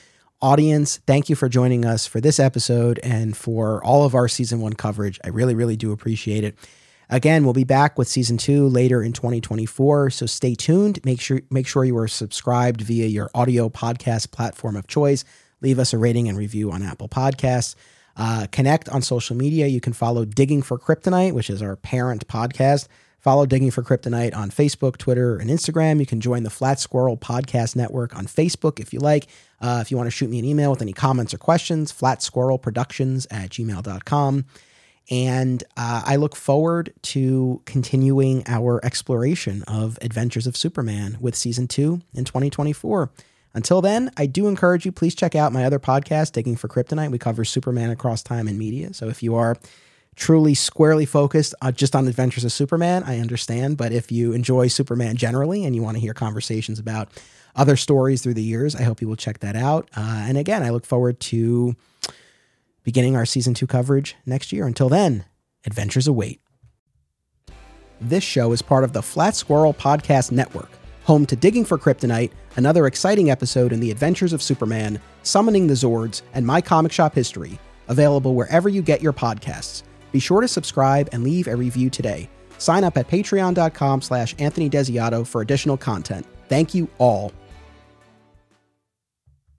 Audience, thank you for joining us for this episode and for all of our season 1 coverage. I really, really do appreciate it. Again, we'll be back with season 2 later in 2024, so stay tuned. Make sure you are subscribed via your audio podcast platform of choice. Leave us a rating and review on Apple Podcasts. Connect on social media. You can follow Digging for Kryptonite, which is our parent podcast. Follow Digging for Kryptonite on Facebook, Twitter, and Instagram. You can join the Flat Squirrel Podcast Network on Facebook if you like. If you want to shoot me an email with any comments or questions, flatsquirrelproductions@gmail.com. And I look forward to continuing our exploration of Adventures of Superman with season 2 in 2024. Until then, I do encourage you, please check out my other podcast, Digging for Kryptonite. We cover Superman across time and media. So if you are truly squarely focused just on Adventures of Superman, I understand. But if you enjoy Superman generally and you want to hear conversations about other stories through the years, I hope you will check that out. And again, I look forward to beginning our season 2 coverage next year. Until then, adventures await. This show is part of the Flat Squirrel Podcast Network, home to Digging for Kryptonite, another exciting episode in the Adventures of Superman, Summoning the Zords, and My Comic Shop History, available wherever you get your podcasts. Be sure to subscribe and leave a review today. Sign up at patreon.com/AnthonyDesiato for additional content. Thank you all.